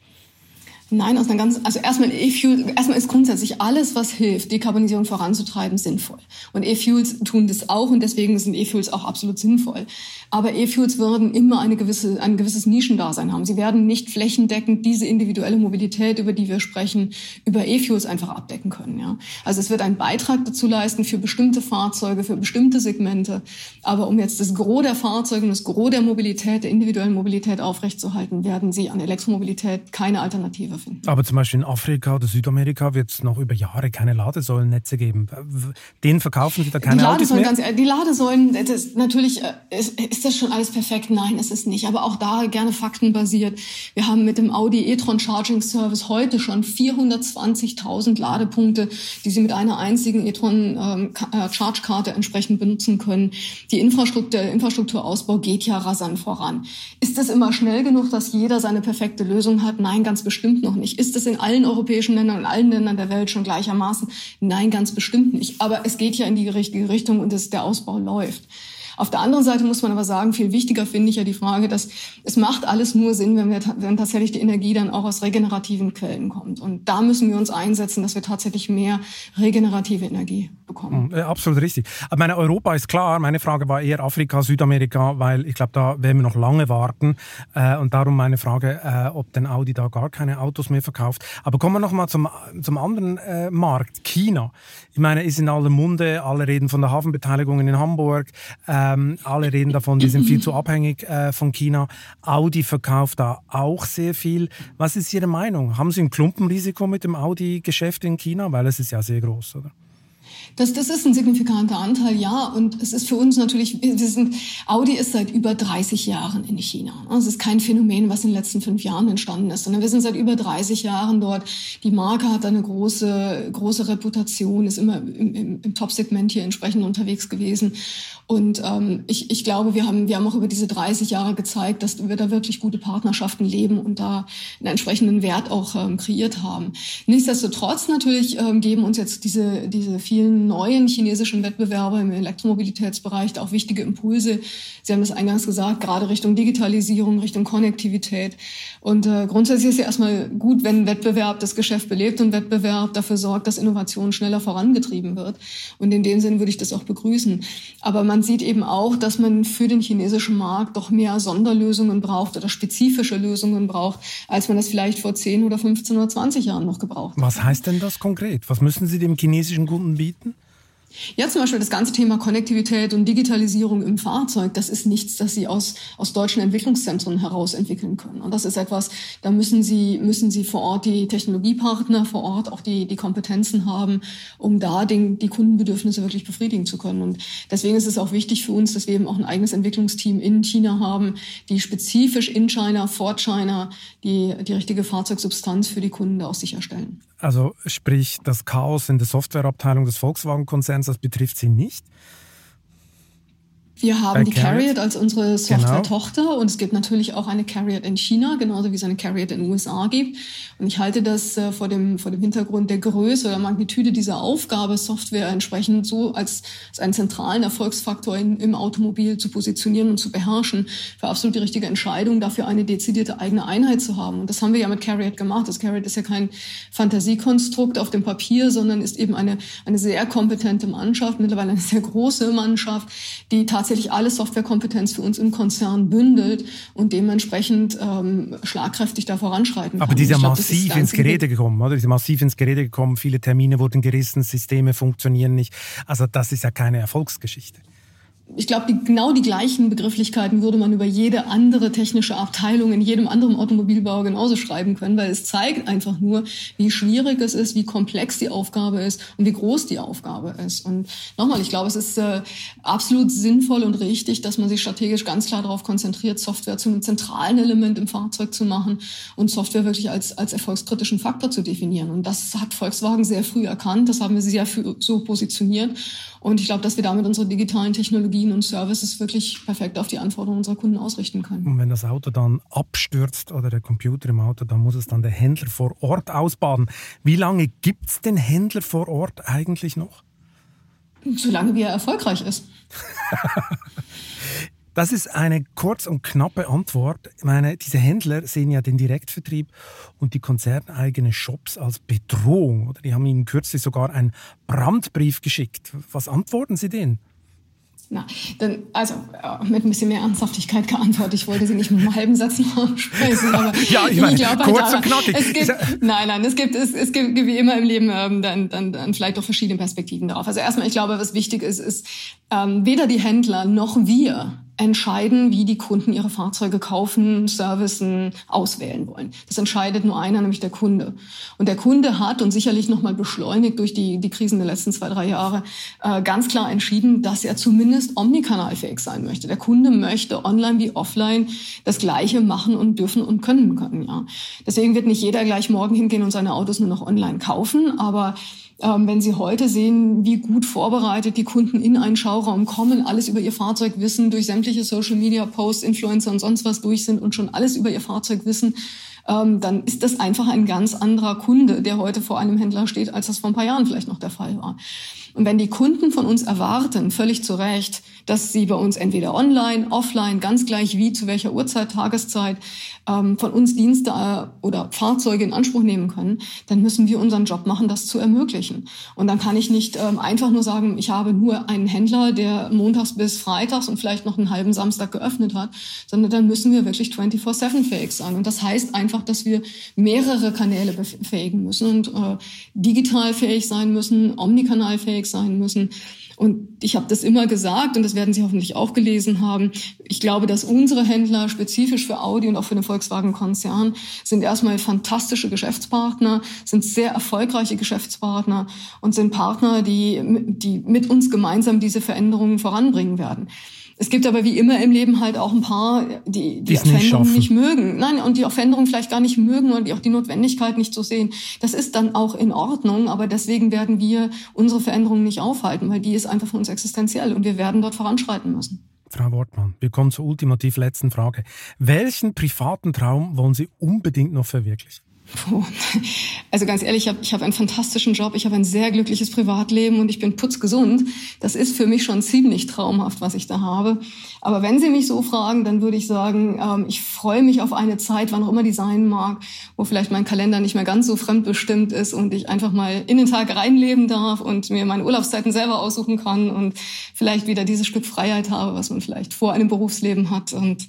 Nein, aus einer ganz, also erstmal ist grundsätzlich alles, was hilft, Dekarbonisierung voranzutreiben, sinnvoll. Und E-Fuels tun das auch und deswegen sind E-Fuels auch absolut sinnvoll. Aber E-Fuels werden immer ein gewisses Nischendasein haben. Sie werden nicht flächendeckend diese individuelle Mobilität, über die wir sprechen, über E-Fuels einfach abdecken können, ja. Also es wird einen Beitrag dazu leisten für bestimmte Fahrzeuge, für bestimmte Segmente. Aber um jetzt das Gros der Fahrzeuge und das Gros der Mobilität, der individuellen Mobilität aufrechtzuerhalten, werden sie an Elektromobilität keine Alternative finden. Aber zum Beispiel in Afrika oder Südamerika wird es noch über Jahre keine Ladesäulennetze geben. Den verkaufen Sie da keine Autos mehr? Die Ladesäulen, natürlich ist das schon alles perfekt. Nein, ist es nicht. Aber auch da gerne faktenbasiert. Wir haben mit dem Audi e-tron Charging Service heute schon 420.000 Ladepunkte, die Sie mit einer einzigen e-tron Charge-Karte entsprechend benutzen können. Die Infrastrukturausbau geht ja rasant voran. Ist das immer schnell genug, dass jeder seine perfekte Lösung hat? Nein, ganz bestimmt noch nicht. Ist es in allen europäischen Ländern und allen Ländern der Welt schon gleichermaßen? Nein, ganz bestimmt nicht. Aber es geht ja in die richtige Richtung und der Ausbau läuft. Auf der anderen Seite muss man aber sagen, viel wichtiger finde ich ja die Frage, dass es macht alles nur Sinn, wenn tatsächlich die Energie dann auch aus regenerativen Quellen kommt. Und da müssen wir uns einsetzen, dass wir tatsächlich mehr regenerative Energie bekommen. Absolut richtig. Ich meine, Europa ist klar. Meine Frage war eher Afrika, Südamerika, weil ich glaube, da werden wir noch lange warten. Und darum meine Frage, ob denn Audi da gar keine Autos mehr verkauft. Aber kommen wir nochmal zum anderen Markt, China. Ich meine, ist in aller Munde, alle reden von der Hafenbeteiligung in Hamburg, alle reden davon, die sind viel zu abhängig von China. Audi verkauft da auch sehr viel. Was ist Ihre Meinung? Haben Sie ein Klumpenrisiko mit dem Audi-Geschäft in China? Weil es ist ja sehr groß, oder? Das ist ein signifikanter Anteil, ja. Und es ist für uns natürlich, Audi ist seit über 30 Jahren in China. Es ist kein Phänomen, was in den letzten 5 Jahren entstanden ist, sondern wir sind seit über 30 Jahren dort. Die Marke hat eine große Reputation, ist immer im Top-Segment hier entsprechend unterwegs gewesen. Und ich glaube, wir haben auch über diese 30 Jahre gezeigt, dass wir da wirklich gute Partnerschaften leben und da einen entsprechenden Wert auch kreiert haben. Nichtsdestotrotz natürlich geben uns jetzt diese vielen neuen chinesischen Wettbewerber im Elektromobilitätsbereich auch wichtige Impulse. Sie haben das eingangs gesagt, gerade Richtung Digitalisierung, Richtung Konnektivität. Und grundsätzlich ist ja erstmal gut, wenn Wettbewerb das Geschäft belebt und Wettbewerb dafür sorgt, dass Innovation schneller vorangetrieben wird. Und in dem Sinn würde ich das auch begrüßen. Aber man sieht eben auch, dass man für den chinesischen Markt doch mehr Sonderlösungen braucht oder spezifische Lösungen braucht, als man das vielleicht vor 10 oder 15 oder 20 Jahren noch gebraucht hat. Was heißt denn das konkret? Was müssen Sie dem chinesischen Kunden bieten? Ja, zum Beispiel das ganze Thema Konnektivität und Digitalisierung im Fahrzeug, das ist nichts, das Sie aus deutschen Entwicklungszentren heraus entwickeln können. Und das ist etwas, da müssen Sie vor Ort die Technologiepartner, vor Ort auch die Kompetenzen haben, um da die Kundenbedürfnisse wirklich befriedigen zu können. Und deswegen ist es auch wichtig für uns, dass wir eben auch ein eigenes Entwicklungsteam in China haben, die spezifisch in China, for China, die richtige Fahrzeugsubstanz für die Kunden da auch sicherstellen. Also sprich, das Chaos in der Softwareabteilung des Volkswagen-Konzerns, das betrifft Sie nicht? Wir haben die CARIAD als unsere Software-Tochter, genau. Und es gibt natürlich auch eine CARIAD in China, genauso wie es eine CARIAD in den USA gibt. Und ich halte das vor dem Hintergrund der Größe oder Magnitude dieser Aufgabe, Software entsprechend so als einen zentralen Erfolgsfaktor im Automobil zu positionieren und zu beherrschen, für absolut die richtige Entscheidung, dafür eine dezidierte eigene Einheit zu haben. Und das haben wir ja mit CARIAD gemacht. Das CARIAD ist ja kein Fantasiekonstrukt auf dem Papier, sondern ist eben eine sehr kompetente Mannschaft, mittlerweile eine sehr große Mannschaft, die tatsächlich alle Softwarekompetenz für uns im Konzern bündelt und dementsprechend schlagkräftig da voranschreiten kann. Aber die sind massiv ins Gerede gekommen, viele Termine wurden gerissen, Systeme funktionieren nicht. Also das ist ja keine Erfolgsgeschichte. Ich glaube, genau die gleichen Begrifflichkeiten würde man über jede andere technische Abteilung in jedem anderen Automobilbauer genauso schreiben können, weil es zeigt einfach nur, wie schwierig es ist, wie komplex die Aufgabe ist und wie groß die Aufgabe ist. Und nochmal, ich glaube, es ist absolut sinnvoll und richtig, dass man sich strategisch ganz klar darauf konzentriert, Software zu einem zentralen Element im Fahrzeug zu machen und Software wirklich als erfolgskritischen Faktor zu definieren. Und das hat Volkswagen sehr früh erkannt, das haben wir sehr früh so positioniert. Und ich glaube, dass wir damit unsere digitalen Technologien und Services wirklich perfekt auf die Anforderungen unserer Kunden ausrichten können. Und wenn das Auto dann abstürzt oder der Computer im Auto, dann muss es dann der Händler vor Ort ausbaden. Wie lange gibt es den Händler vor Ort eigentlich noch? Solange wie er erfolgreich ist. Das ist eine kurz und knappe Antwort. Ich meine, diese Händler sehen ja den Direktvertrieb und die konzerneigenen Shops als Bedrohung. Oder? Die haben ihnen kürzlich sogar einen Brandbrief geschickt. Was antworten Sie denen? Na, dann, also mit ein bisschen mehr Ernsthaftigkeit geantwortet. Ich wollte Sie nicht mit einem halben Satz noch ansprechen. Ja, ich meine, kurz und knackig. Es gibt wie immer im Leben dann vielleicht auch verschiedene Perspektiven darauf. Also erstmal, ich glaube, was wichtig ist weder die Händler noch wir entscheiden, wie die Kunden ihre Fahrzeuge kaufen, servicen, auswählen wollen. Das entscheidet nur einer, nämlich der Kunde. Und der Kunde hat, und sicherlich nochmal beschleunigt durch die Krisen der letzten 2-3 Jahre, ganz klar entschieden, dass er zumindest omnikanalfähig sein möchte. Der Kunde möchte online wie offline das Gleiche machen und dürfen und können. Ja. Deswegen wird nicht jeder gleich morgen hingehen und seine Autos nur noch online kaufen, aber wenn Sie heute sehen, wie gut vorbereitet die Kunden in einen Schauraum kommen, alles über ihr Fahrzeug wissen, durch sämtliche Social-Media-Posts, Influencer und sonst was durch sind und schon alles über ihr Fahrzeug wissen, dann ist das einfach ein ganz anderer Kunde, der heute vor einem Händler steht, als das vor ein paar Jahren vielleicht noch der Fall war. Und wenn die Kunden von uns erwarten, völlig zu Recht, dass sie bei uns entweder online, offline, ganz gleich wie, zu welcher Uhrzeit, Tageszeit, von uns Dienste oder Fahrzeuge in Anspruch nehmen können, dann müssen wir unseren Job machen, das zu ermöglichen. Und dann kann ich nicht einfach nur sagen, ich habe nur einen Händler, der montags bis freitags und vielleicht noch einen halben Samstag geöffnet hat, sondern dann müssen wir wirklich 24/7 fähig sein. Und das heißt einfach, dass wir mehrere Kanäle befähigen müssen und digital fähig sein müssen, omnikanal fähig sein müssen. Und ich habe das immer gesagt, und das werden Sie hoffentlich auch gelesen haben, ich glaube, dass unsere Händler spezifisch für Audi und auch für den Volkswagen-Konzern sind erstmal fantastische Geschäftspartner, sind sehr erfolgreiche Geschäftspartner und sind Partner, die mit uns gemeinsam diese Veränderungen voranbringen werden. Es gibt aber wie immer im Leben halt auch ein paar, die Veränderungen nicht mögen. Nein, und die auch Veränderungen vielleicht gar nicht mögen und die auch die Notwendigkeit nicht so sehen. Das ist dann auch in Ordnung, aber deswegen werden wir unsere Veränderungen nicht aufhalten, weil die ist einfach für uns existenziell und wir werden dort voranschreiten müssen. Frau Wortmann, wir kommen zur ultimativ letzten Frage. Welchen privaten Traum wollen Sie unbedingt noch verwirklichen? Puh. Also ganz ehrlich, ich hab einen fantastischen Job, ich habe ein sehr glückliches Privatleben und ich bin putzgesund. Das ist für mich schon ziemlich traumhaft, was ich da habe. Aber wenn Sie mich so fragen, dann würde ich sagen, ich freue mich auf eine Zeit, wann auch immer die sein mag, wo vielleicht mein Kalender nicht mehr ganz so fremdbestimmt ist und ich einfach mal in den Tag reinleben darf und mir meine Urlaubszeiten selber aussuchen kann und vielleicht wieder dieses Stück Freiheit habe, was man vielleicht vor einem Berufsleben hat und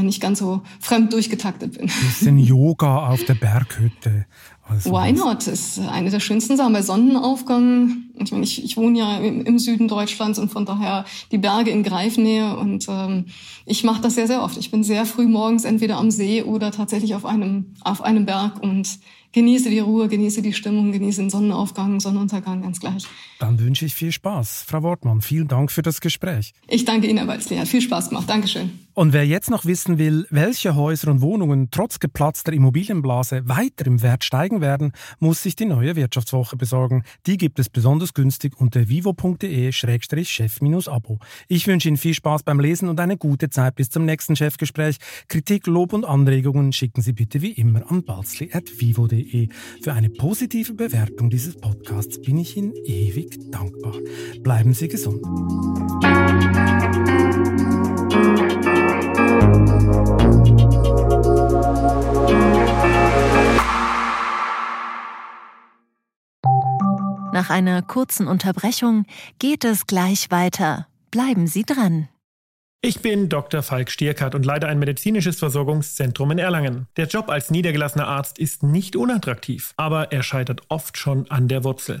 nicht ganz so fremd durchgetaktet bin. Bisschen Yoga auf der Berg. Hütte. Also why not? Ist eine der schönsten Sachen. Bei Sonnenaufgang, ich meine, ich wohne ja im Süden Deutschlands und von daher die Berge in Greifnähe und ich mache das sehr, sehr oft. Ich bin sehr früh morgens entweder am See oder tatsächlich auf einem Berg und genieße die Ruhe, genieße die Stimmung, genieße den Sonnenaufgang, Sonnenuntergang, ganz gleich. Dann wünsche ich viel Spaß. Frau Wortmann, vielen Dank für das Gespräch. Ich danke Ihnen, Herr Balzli. Hat viel Spaß gemacht. Dankeschön. Und wer jetzt noch wissen will, welche Häuser und Wohnungen trotz geplatzter Immobilienblase weiter im Wert steigen werden, muss sich die neue Wirtschaftswoche besorgen. Die gibt es besonders günstig unter vivo.de/chef-abo. Ich wünsche Ihnen viel Spaß beim Lesen und eine gute Zeit bis zum nächsten Chefgespräch. Kritik, Lob und Anregungen schicken Sie bitte wie immer an balzli@vivo.de. Für eine positive Bewertung dieses Podcasts bin ich Ihnen ewig dankbar. Bleiben Sie gesund. Nach einer kurzen Unterbrechung geht es gleich weiter. Bleiben Sie dran. Ich bin Dr. Falk Stierkart und leite ein medizinisches Versorgungszentrum in Erlangen. Der Job als niedergelassener Arzt ist nicht unattraktiv, aber er scheitert oft schon an der Wurzel.